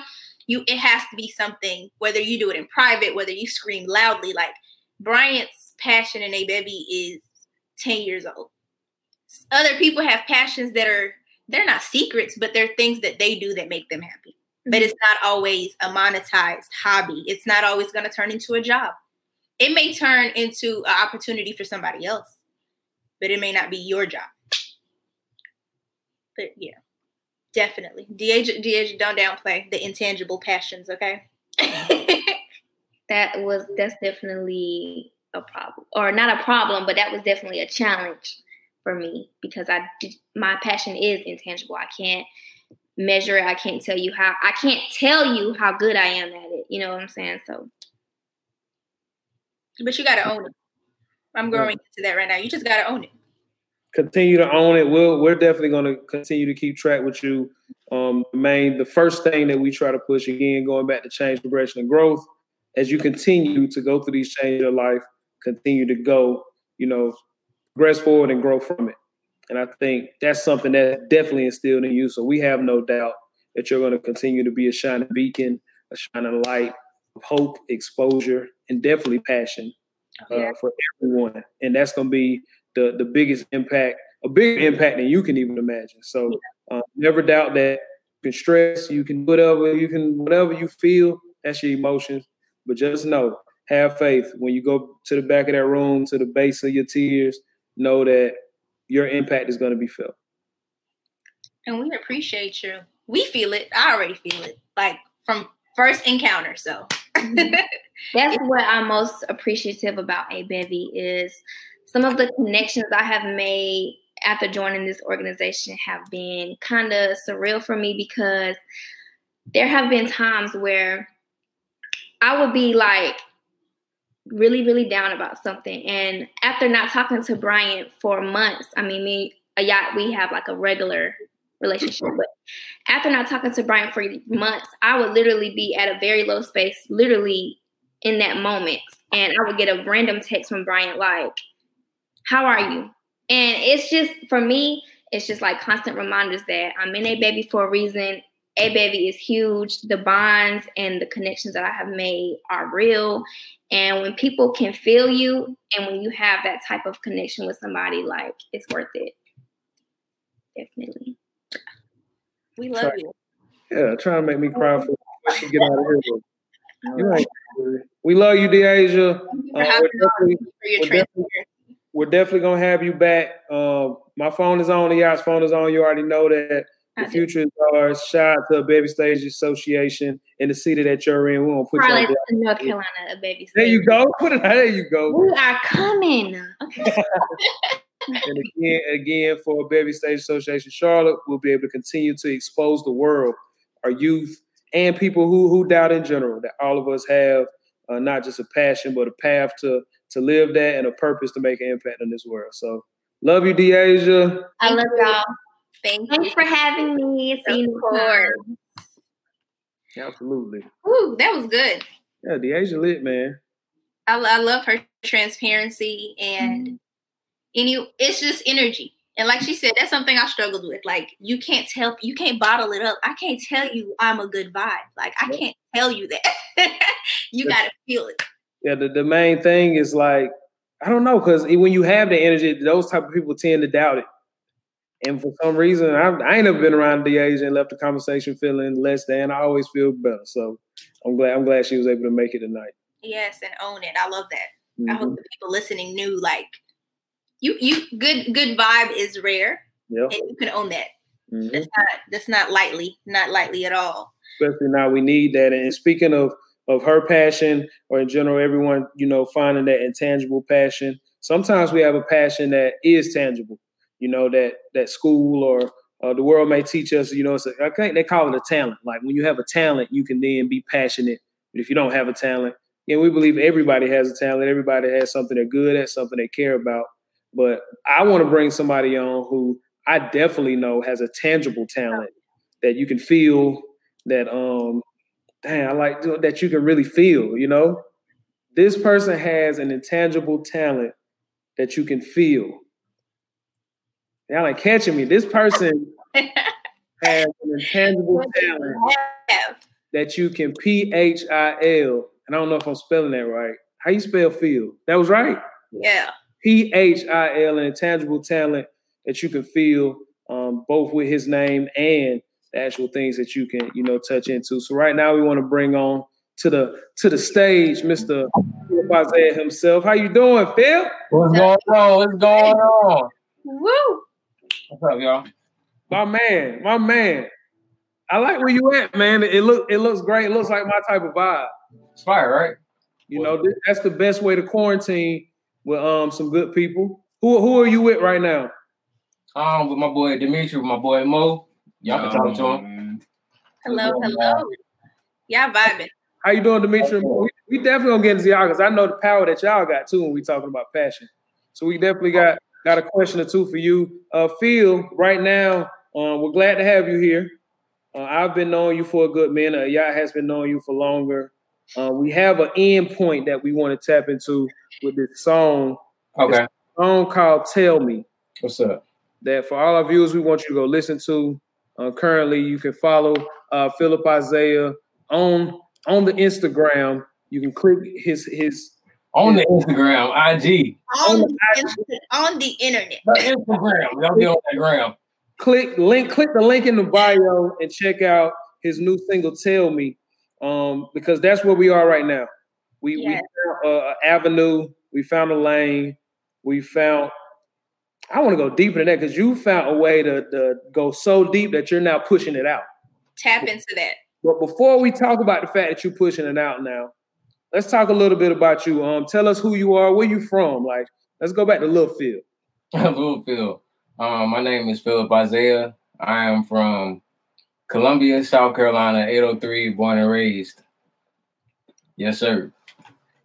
You, it has to be something, whether you do it in private, whether you scream loudly, like Bryant's passion in Abebe is ten years old. Other people have passions that are, they're not secrets, but they're things that they do that make them happy. Mm-hmm. But it's not always a monetized hobby. It's not always going to turn into a job. It may turn into an opportunity for somebody else, but it may not be your job. But yeah. Definitely. DeAsia, DeAsia, don't downplay the intangible passions, okay? That was, that's definitely a problem. Or not a problem, but that was definitely a challenge for me because I, my passion is intangible. I can't measure it. I can't tell you how, I can't tell you how good I am at it. You know what I'm saying? So. But you got to own it. I'm growing into that right now. You just got to own it. Continue to own it. We'll, we're definitely going to continue to keep track with you. Um, main, the first thing that we try to push, again, going back to change, progression, and growth, as you continue to go through these changes in life, continue to go, you know, progress forward and grow from it. And I think that's something that's definitely instilled in you. So we have no doubt that you're going to continue to be a shining beacon, a shining light of hope, exposure, and definitely passion uh, yeah. for everyone. And that's going to be The, the biggest impact, a bigger impact than you can even imagine. So uh, never doubt that you can stress, you can whatever, you can whatever you feel, that's your emotions. But just know, have faith. When you go to the back of that room, to the base of your tears, know that your impact is going to be felt. And we appreciate you. We feel it. I already feel it. Like from first encounter, so. That's what I'm most appreciative about Abebe is some of the connections I have made after joining this organization have been kind of surreal for me because there have been times where I would be like really, really down about something. And after not talking to Brian for months, I mean, me, Aya, we have like a regular relationship. But after not talking to Brian for months, I would literally be at a very low space, literally in that moment. And I would get a random text from Brian like, how are you? And it's just, for me, it's just like constant reminders that I'm in Abebe for a reason. Abebe is huge. The bonds and the connections that I have made are real. And when people can feel you and when you have that type of connection with somebody, like, it's worth it. Definitely. We love Sorry. you. Yeah, trying to make me cry for you. Get out of here. You're right. We love you, DeAsia. Thank you for having us. We're definitely going to have you back. Uh, my phone is on. Y'all's phone is on. You already know that. The future is ours. Shout out to the Baby Stage Association in the city that you're in. We're going to put Probably you on the North Carolina, a baby stage. There you go. Put it out. There you go. We are coming. Okay. And again, again, for Baby Stage Association Charlotte, we'll be able to continue to expose the world, our youth, and people who, who doubt in general, that all of us have uh, not just a passion, but a path to to live that and a purpose to make an impact in this world. So love you, DeAsia. I love y'all. Thank Thanks you for having me. See you in Absolutely. Ooh, that was good. Yeah, DeAsia lit, man. I, I love her transparency and mm-hmm. any, it's just energy. And like she said, that's something I struggled with. Like you can't tell, you can't bottle it up. I can't tell you I'm a good vibe. Like I can't tell you that. You got to feel it. Yeah, the, the main thing is like, I don't know, because when you have the energy, those type of people tend to doubt it. And for some reason, I, I ain't never been around DeAsia and left the conversation feeling less than. I always feel better. So I'm glad I'm glad she was able to make it tonight. Yes, and own it. I love that. Mm-hmm. I hope the people listening knew, like, you you good good vibe is rare. Yeah. And you can own that. Mm-hmm. That's not that's not lightly, not lightly at all. Especially now, we need that. And speaking of of her passion, or in general, everyone, you know, finding that intangible passion. Sometimes we have a passion that is tangible. You know, that that school or uh, the world may teach us, you know, it's a, I think they call it a talent. Like, when you have a talent, you can then be passionate. But if you don't have a talent, and we believe everybody has a talent. Everybody has something they're good at, something they care about. But I want to bring somebody on who I definitely know has a tangible talent that you can feel, that, um, dang, I like that you can really feel, you know. This person has an intangible talent that you can feel. Y'all ain't catching me. This person has an intangible talent that you can P H I L. And I don't know if I'm spelling that right. How you spell feel? That was right? Yeah. P H I L, an intangible talent that you can feel, um, both with his name and the actual things that you can, you know, touch into. So right now we want to bring on to the to the stage Mister Phillip Isaiah himself. How you doing, Phil? What's going on? What's going on? Woo! What's up, y'all? My man, my man. I like where you at, man. It look, it looks great. It looks like my type of vibe. It's fire, right? You well, know, that's the best way to quarantine with um some good people. Who who are you with right now? Um, with my boy Demetrius, with my boy Mo. Y'all can talk to him. Hello, hello. Y'all vibing. How you doing, Demetrius? We, we definitely gonna get into y'all, because I know the power that y'all got too when we talking about passion. So we definitely got. Got a question or two for you. Uh, Phil, right now, uh, we're glad to have you here. Uh, I've been knowing you for a good minute. Y'all has been knowing you for longer. Uh, we have an end point that we want to tap into with this song. Okay. It's a song called Tell Me. What's up? That for all our viewers, we want you to go listen to. Uh, currently, you can follow uh, Phillip Isaiah on on the Instagram. You can click his his... On the Instagram, I G. On the, I G. On the internet. The Instagram. Y'all be on that gram. Click link, click the link in the bio and check out his new single, Tell Me. Um, because that's where we are right now. We yes. we found an avenue, we found a lane, we found. I want to go deeper than that, because you found a way to, to go so deep that you're now pushing it out. Tap into that. But before we talk about the fact that you're pushing it out now, let's talk a little bit about you. Um, tell us who you are, where you from. Like, let's go back to Lil Phil. Lil Phil. Um, my name is Phillip Isaiah. I am from Columbia, South Carolina, eight oh three, born and raised. Yes, sir.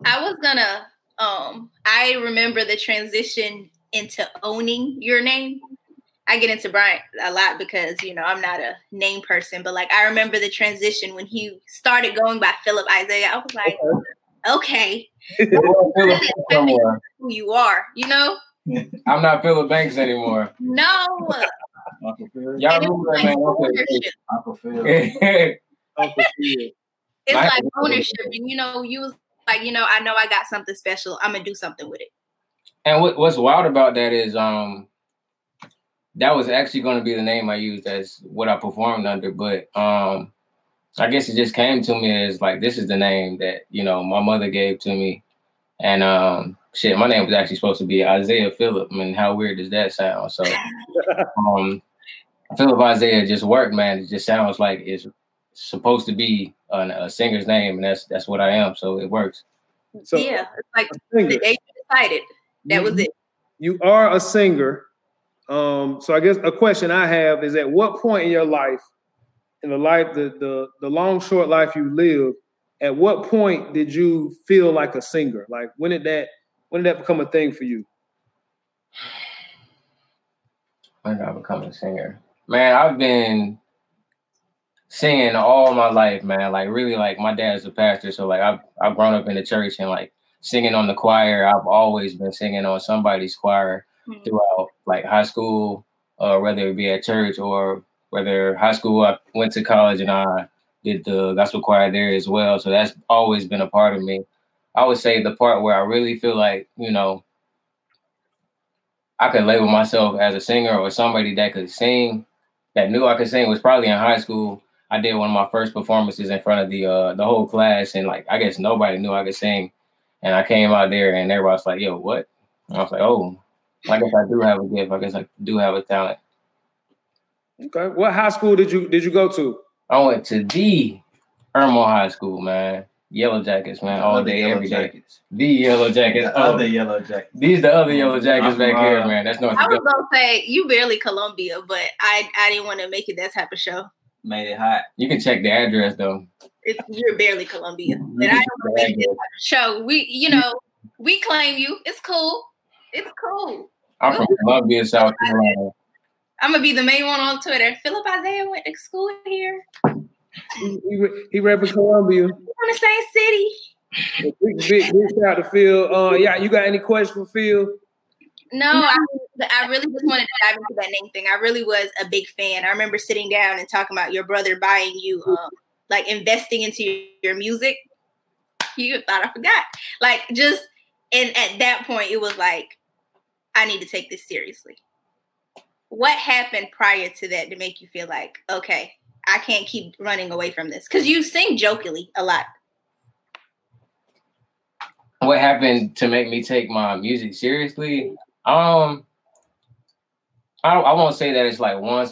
I was gonna. Um, I remember the transition into owning your name. I get into Brian a lot because, you know, I'm not a name person, but like, I remember the transition when he started going by Phillip Isaiah. I was like, okay. Okay. Who you are, you know? I'm not Phillip Banks anymore. No. Y'all remember that, man? Ownership. It's like ownership. And you know, you was like, you know, I know I got something special. I'm gonna do something with it. And what, what's wild about that is um that was actually gonna be the name I used as what I performed under, but um I guess it just came to me as like, this is the name that, you know, my mother gave to me. And um, shit, my name was actually supposed to be Isaiah Phillip. I mean, how weird does that sound? So um, Phillip Isaiah just worked, man. It just sounds like it's supposed to be a, a singer's name, and that's that's what I am. So it works. So, yeah, it's like the day you decided. That was it. You are a singer. Um, so I guess a question I have is, at what point in your life, in the life, the, the the long, short life you lived, at what point did you feel like a singer? Like, when did that when did that become a thing for you? When did I become a singer? Man, I've been singing all my life, man. Like, really, like, my dad's a pastor, so like I've I've grown up in the church and like singing on the choir. I've always been singing on somebody's choir mm-hmm. throughout like high school, uh, whether it be at church or whether high school, I went to college and I did the gospel choir there as well. So that's always been a part of me. I would say the part where I really feel like, you know, I could label myself as a singer or somebody that could sing, that knew I could sing, was probably in high school. I did one of my first performances in front of the uh, the whole class, and like I guess nobody knew I could sing. And I came out there, and everybody was like, "Yo, what?" And I was like, "Oh, I guess I do have a gift. I guess I do have a talent." Okay, what high school did you did you go to? I went to the Irmo High School, man. Yellow Jackets, man, all day, every day. The Yellow Jackets, the other Yellow Jackets. These the other Yellow Jackets back here, man. That's not. I was gonna say you barely Columbia, but I I didn't want to make it that type of show. Made it hot. You can check the address though. It's, you're barely Columbia, but I don't want to make this show. We, you know, we claim you. It's cool. It's cool. I'm from Columbia, South Carolina. I'm gonna be the main one on Twitter. Phillip Isaiah went to school here. He, he, he rep in Columbia. We're in the same city. Big, big, big shout to Phil. Uh, yeah, you got any questions for Phil? No, I, I really just wanted to dive into that name thing. I really was a big fan. I remember sitting down and talking about your brother buying you, um, like investing into your music. You thought I forgot. Like just, and at that point, it was like, I need to take this seriously. What happened prior to that to make you feel like, okay, I can't keep running away from this? Because you sing jokingly a lot. What happened to make me take my music seriously? Um, I, I won't say that it's like one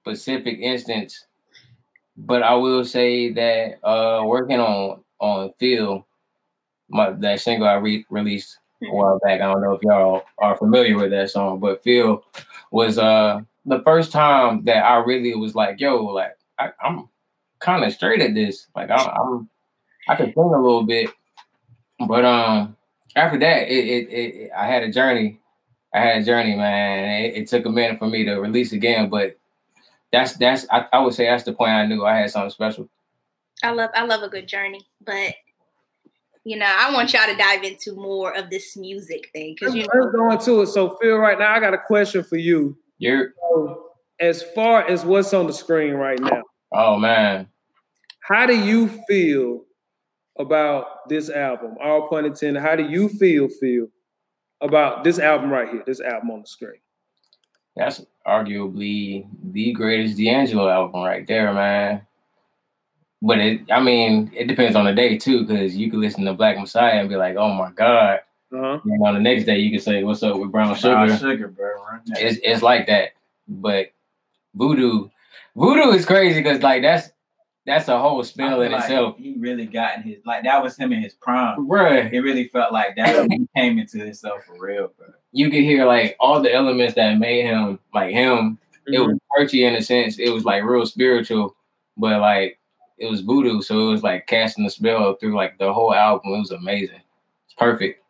specific instance, but I will say that uh, working on on Phil, my that single I re- released a while back. I don't know if y'all are familiar with that song, but Phil was uh the first time that I really was like, yo, like I, I'm kind of straight at this. Like I, I'm, I can sing a little bit. But um, after that, it, it it I had a journey. I had a journey, man. It, it took a minute for me to release again, but that's that's I, I would say that's the point I knew I had something special. I love I love a good journey, but you know I want y'all to dive into more of this music thing because you know we're going to it. So Phil, right now I got a question for you. You're so, as far as what's on the screen right now. Oh man, how do you feel about this album? All pun intended. How do you feel, Phil, about this album right here, this album on the screen? That's arguably the greatest D'Angelo album right there, man. But it, I mean, it depends on the day too, because you could listen to Black Messiah and be like, oh my God. Uh-huh. And on the next day, you can say, what's up with Brown Sugar? Brown Sugar, bro. Right? It's, it's like that. But Voodoo, Voodoo is crazy because like that's, That's a whole spell in like itself. He really got in his, like, that was him in his prime. Right. It really felt like that when he came into himself for real, bro. You could hear, like, all the elements that made him, like, him. Mm-hmm. It was churchy in a sense. It was, like, real spiritual, but, like, it was voodoo. So it was, like, casting a spell through, like, the whole album. It was amazing. It's perfect.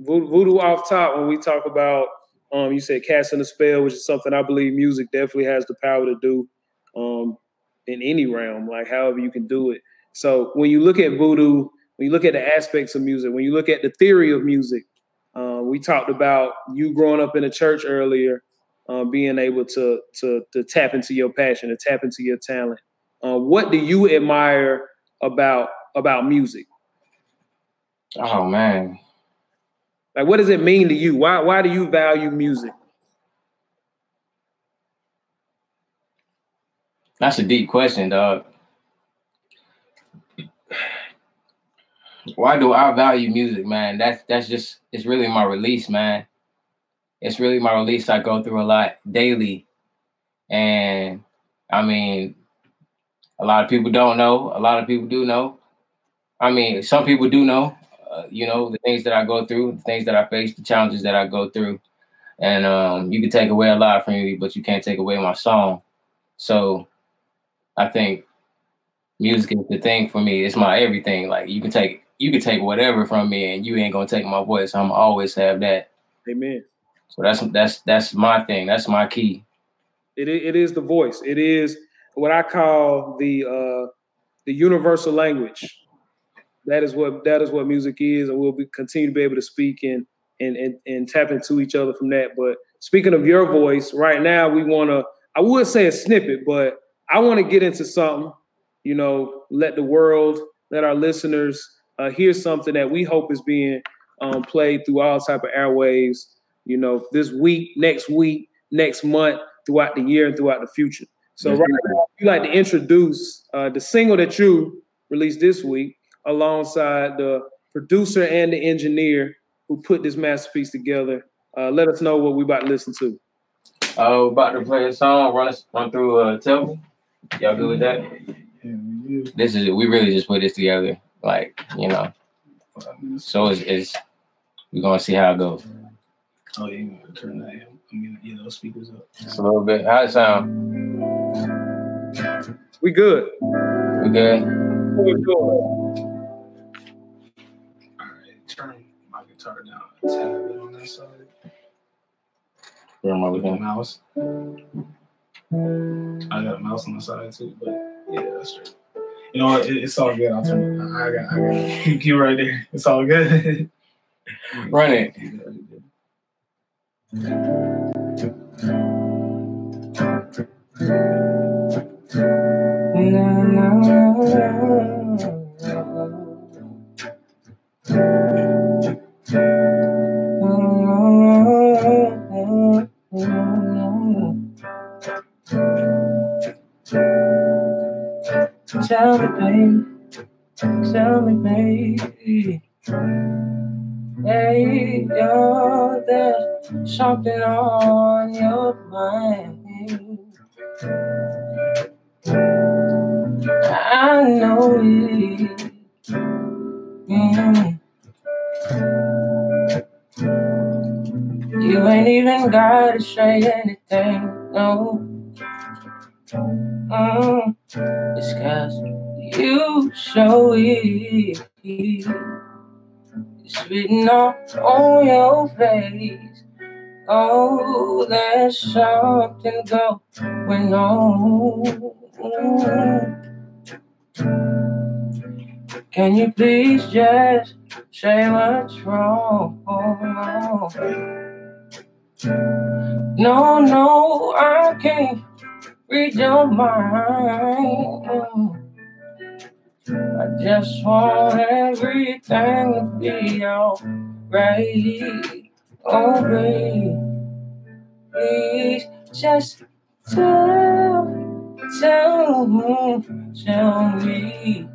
Voodoo off top, when we talk about, um, you said casting a spell, which is something I believe music definitely has the power to do. Um, in any realm, like however you can do it. So when you look at voodoo, when you look at the aspects of music, when you look at the theory of music, uh, we talked about you growing up in a church earlier, uh, being able to, to to tap into your passion, to tap into your talent. Uh, what do you admire about about music? Oh man, like what does it mean to you? Why why do you value music? That's a deep question, dog. Why do I value music, man? That's that's just, it's really my release, man. It's really my release. I go through a lot daily. And I mean, a lot of people don't know. A lot of people do know. I mean, some people do know, uh, you know, the things that I go through, the things that I face, the challenges that I go through. And um, you can take away a lot from me, but you can't take away my song. So I think music is the thing for me. It's my everything. Like you can take you can take whatever from me, and you ain't gonna take my voice. I'm always have that. Amen. So that's that's that's my thing. That's my key. It it is the voice. It is what I call the uh, the universal language. That is what that is what music is, and we'll be, continue to be able to speak and and and and tap into each other from that. But speaking of your voice, right now we want to. I would say a snippet, but I want to get into something, you know, let the world, let our listeners uh, hear something that we hope is being um, played through all type of airwaves you know, this week, next week, next month, throughout the year, and throughout the future. So mm-hmm. right now, if you'd like to introduce uh, the single that you released this week alongside the producer and the engineer who put this masterpiece together. Uh, let us know what we're about to listen to. Uh, we're about to play a song, run, run through uh, Tell Me. Y'all good with that? Yeah, this is, we really just put this together. Like, you know, so it's, it's we're going to see how it goes. Oh, yeah, you're going to turn that up. I'm going to get those speakers up. Just a little bit. How it sound? We good. We good? We good. All right, turn my guitar down. Let's have it on that side. Where am I looking? The mouse. I got a mouse on the side, too, but yeah, that's true. You know, it, it's all good. I'll turn it. I got, I got it. You right there. It's all good. Run it. La, la, la. Tell me, babe. Tell me, babe. Hey, you're there, something on your mind. I know it. Mm-hmm. You ain't even gotta say anything, no. Mm. It's 'cause you show it. Spitting up on your face. Oh, there's something going on. Can you please just say what's wrong? No, no, I can't read your mind. I just want everything to be alright. Oh, baby, please just tell, tell, tell me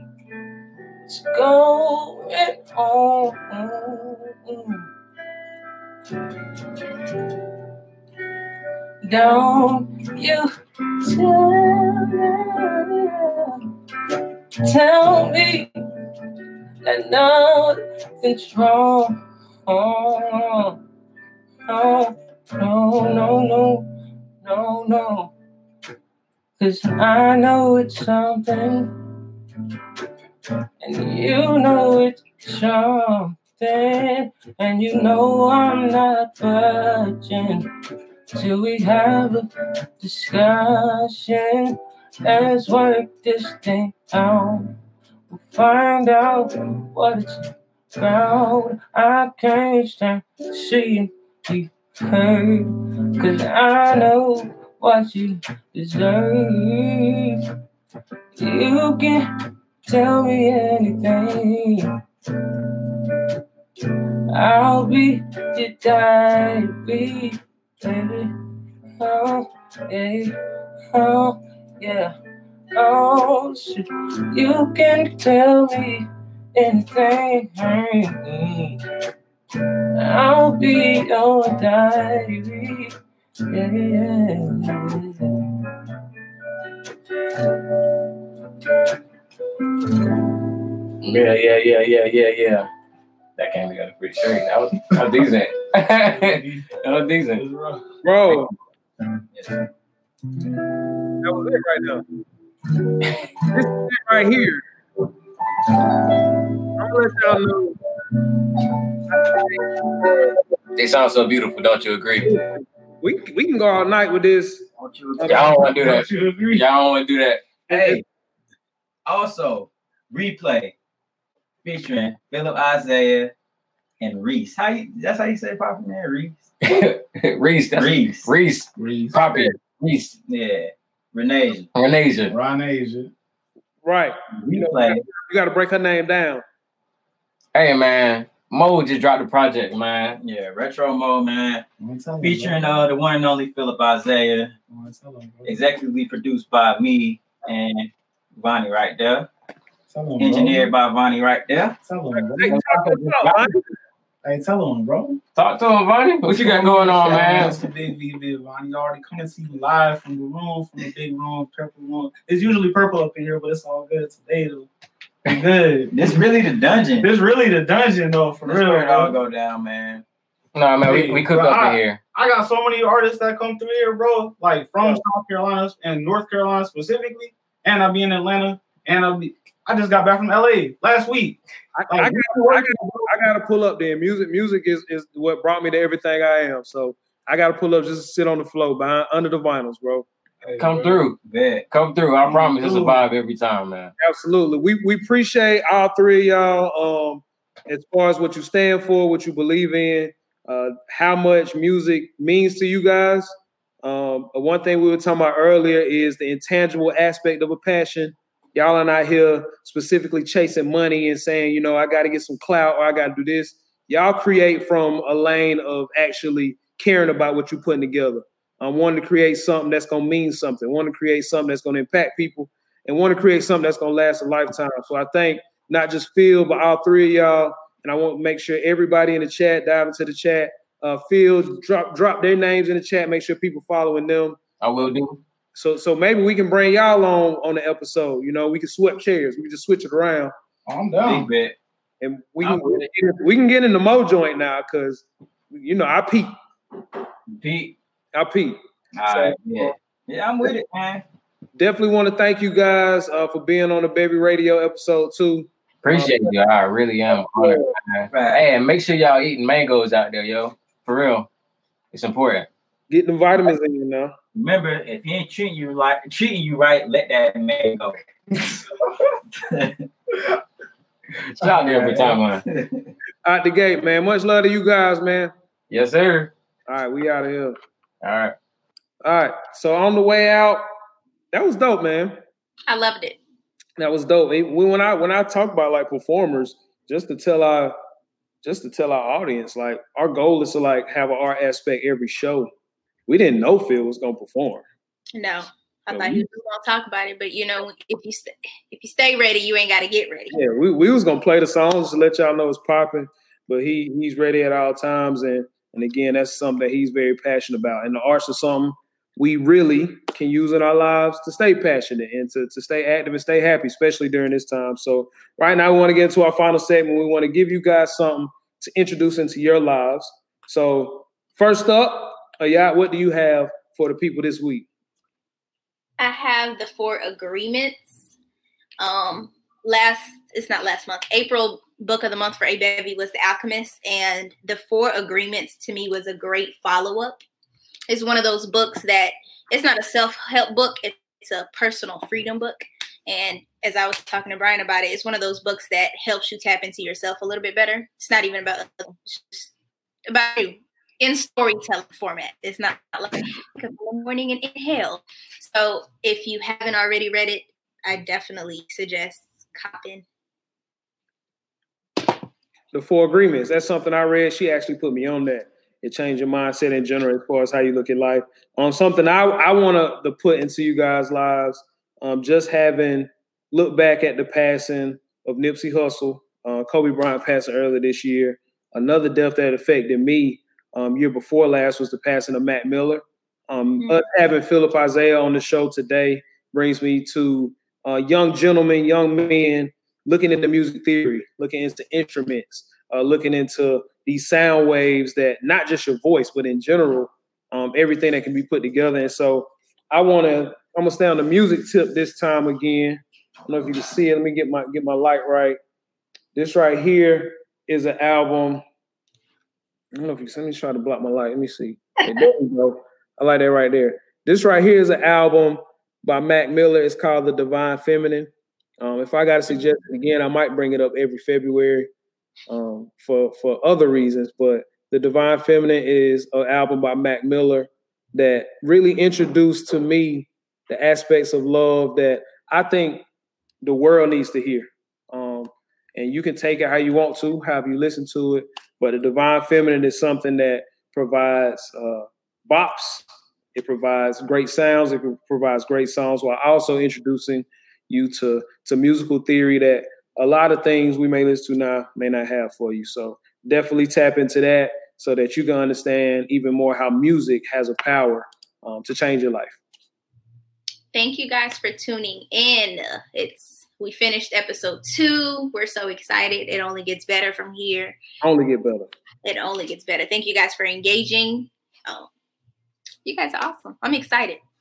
what's going on. Don't you tell me. Tell me that nothing's wrong. Oh, no, no, no, no, no. 'Cause I know it's something, and you know it's something, and you know I'm not budging till we have a discussion. Let's work this thing out. We'll find out what it's about. I can't stand seeing you hurt, 'cause I know what you deserve. You can tell me anything. I'll be your diary, baby. Oh, hey, oh. Yeah, oh, shit. You can tell me anything. Mm-hmm. I'll be your diary. Yeah, yeah, yeah, yeah, yeah, yeah, yeah. That came together pretty straight. That was, that was decent. That was decent, bro. Yeah. That was it right now. This is it right here. I'm gonna let y'all know. They sound so beautiful, don't you agree? We we can go all night with this. Don't you agree? Y'all don't want to do that. Don't y'all don't want to do that. Hey, also, Replay featuring Phillip Isaiah and Reese. How you? That's how you say Poppy Man, Reese. Reese. That's Reese. Reese. Reese. Poppy. Reese. Yeah. Renasia. Renasia. Renasia. Right. You, know, you got to break her name down. Hey, man. Mo just dropped a project, man. Yeah, Retro Mo, man. Featuring uh, the one and only Phillip Isaiah. Executively produced by me and Vonnie right there. Him, engineered bro. by Vonnie right there. Tell him, bro. Hey, talk, hey, tell him, bro. Talk to him, Vonnie. What you got going on, man? It's the big V V, Vonnie. Y'all already coming to you live from the room, from the big room, purple room. It's usually purple up in here, but it's all good today, though. Good. This really the dungeon. This really the dungeon, though, for this real. Where it all go down, man. No, man, we, we cook bro, up I, in here. I got so many artists that come through here, bro. Like, from yeah. South Carolina and North Carolina specifically. And I'll be in Atlanta. And I'll be... I just got back from L A last week. Like, I, I, gotta, I, gotta, I gotta pull up then. Music, music is, is what brought me to everything I am. So I gotta pull up just to sit on the floor behind under the vinyls, bro. Hey, Come bro. through. Yeah. Come through. I promise it's a vibe every time, man. Absolutely. We we appreciate all three of y'all. Um, as far as what you stand for, what you believe in, uh, how much music means to you guys. Um, one thing we were talking about earlier is the intangible aspect of a passion. Y'all are not here specifically chasing money and saying, you know, I got to get some clout or I got to do this. Y'all create from a lane of actually caring about what you're putting together. I um, wanting to create something that's going to mean something, wanting to create something that's going to impact people, and want to create something that's going to last a lifetime. So I think not just Phil, but all three of y'all. And I want to make sure everybody in the chat, dive into the chat. Uh, Phil, drop, drop their names in the chat. Make sure people following them. I will do. So so maybe we can bring y'all on on the episode. You know, we can swap chairs. We can just switch it around. I'm down. And we can, get in, we can get in the Mo joint now because, you know, I peep. Peep. I peep. All so, right, yeah. yeah, I'm with it, man. Definitely want to thank you guys uh, for being on the Baby Radio episode two. Appreciate um, you. I really am honored. Right. Hey, and make sure y'all eating mangoes out there, yo. For real. It's important. Get them vitamins in you now. Remember, if he ain't treating you like treating you right, let that man go. Shout out there every time, man. Out the gate, man. Much love to you guys, man. Yes, sir. All right, we out of here. All right. All right. So on the way out, that was dope, man. I loved it. That was dope. When I when I talk about like performers, just to tell our just to tell our audience, like our goal is to like have an art aspect every show. We didn't know Phil was gonna perform. No, I so thought we, he was gonna talk about it, but you know, if you st- if you stay ready, you ain't gotta get ready. Yeah, we, we was gonna play the songs to let y'all know it's popping, but he he's ready at all times, and and again, that's something that he's very passionate about. And the arts is something we really can use in our lives to stay passionate and to to stay active and stay happy, especially during this time. So right now, we want to get into our final segment. We want to give you guys something to introduce into your lives. So first up. Aya, what do you have for the people this week? I have The Four Agreements. Um, last, it's not last month, April book of the month for Abebe was The Alchemist. And The Four Agreements to me was a great follow-up. It's one of those books that it's not a self-help book. It's a personal freedom book. And as I was talking to Brian about it, it's one of those books that helps you tap into yourself a little bit better. It's not even about, it's about you. In storytelling format. It's not like good morning and inhale. So if you haven't already read it, I definitely suggest copying. The Four Agreements. That's something I read. She actually put me on that. It changed your mindset in general as far as how you look at life. On um, something I, I want to put into you guys' lives, um, just having looked back at the passing of Nipsey Hussle, uh, Kobe Bryant passing earlier this year. Another death that affected me Um, year before last was the passing of Matt Miller. Um, mm-hmm. Us having Phillip Isaiah on the show today brings me to uh, young gentlemen, young men, looking into music theory, looking into instruments, uh, looking into these sound waves that not just your voice, but in general, um, everything that can be put together. And so I want to, I'm going to stay on the music tip this time again. I don't know if you can see it. Let me get my get my light right. This right here is an album. I don't know if you let me try to block my light. Let me see. There you go. I like that right there. This right here is an album by Mac Miller. It's called The Divine Feminine. Um, if I got to suggest it again, I might bring it up every February um, for, for other reasons. But The Divine Feminine is an album by Mac Miller that really introduced to me the aspects of love that I think the world needs to hear. Um, and you can take it how you want to, however you listen to it. But the Divine Feminine is something that provides uh, bops. It provides great sounds. It provides great songs, while also introducing you to, to musical theory that a lot of things we may listen to now may not have for you. So definitely tap into that so that you can understand even more how music has a power um, to change your life. Thank you guys for tuning in. It's we finished episode two. We're so excited. It only gets better from here. Only get better. It only gets better. Thank you guys for engaging. Oh, you guys are awesome. I'm excited.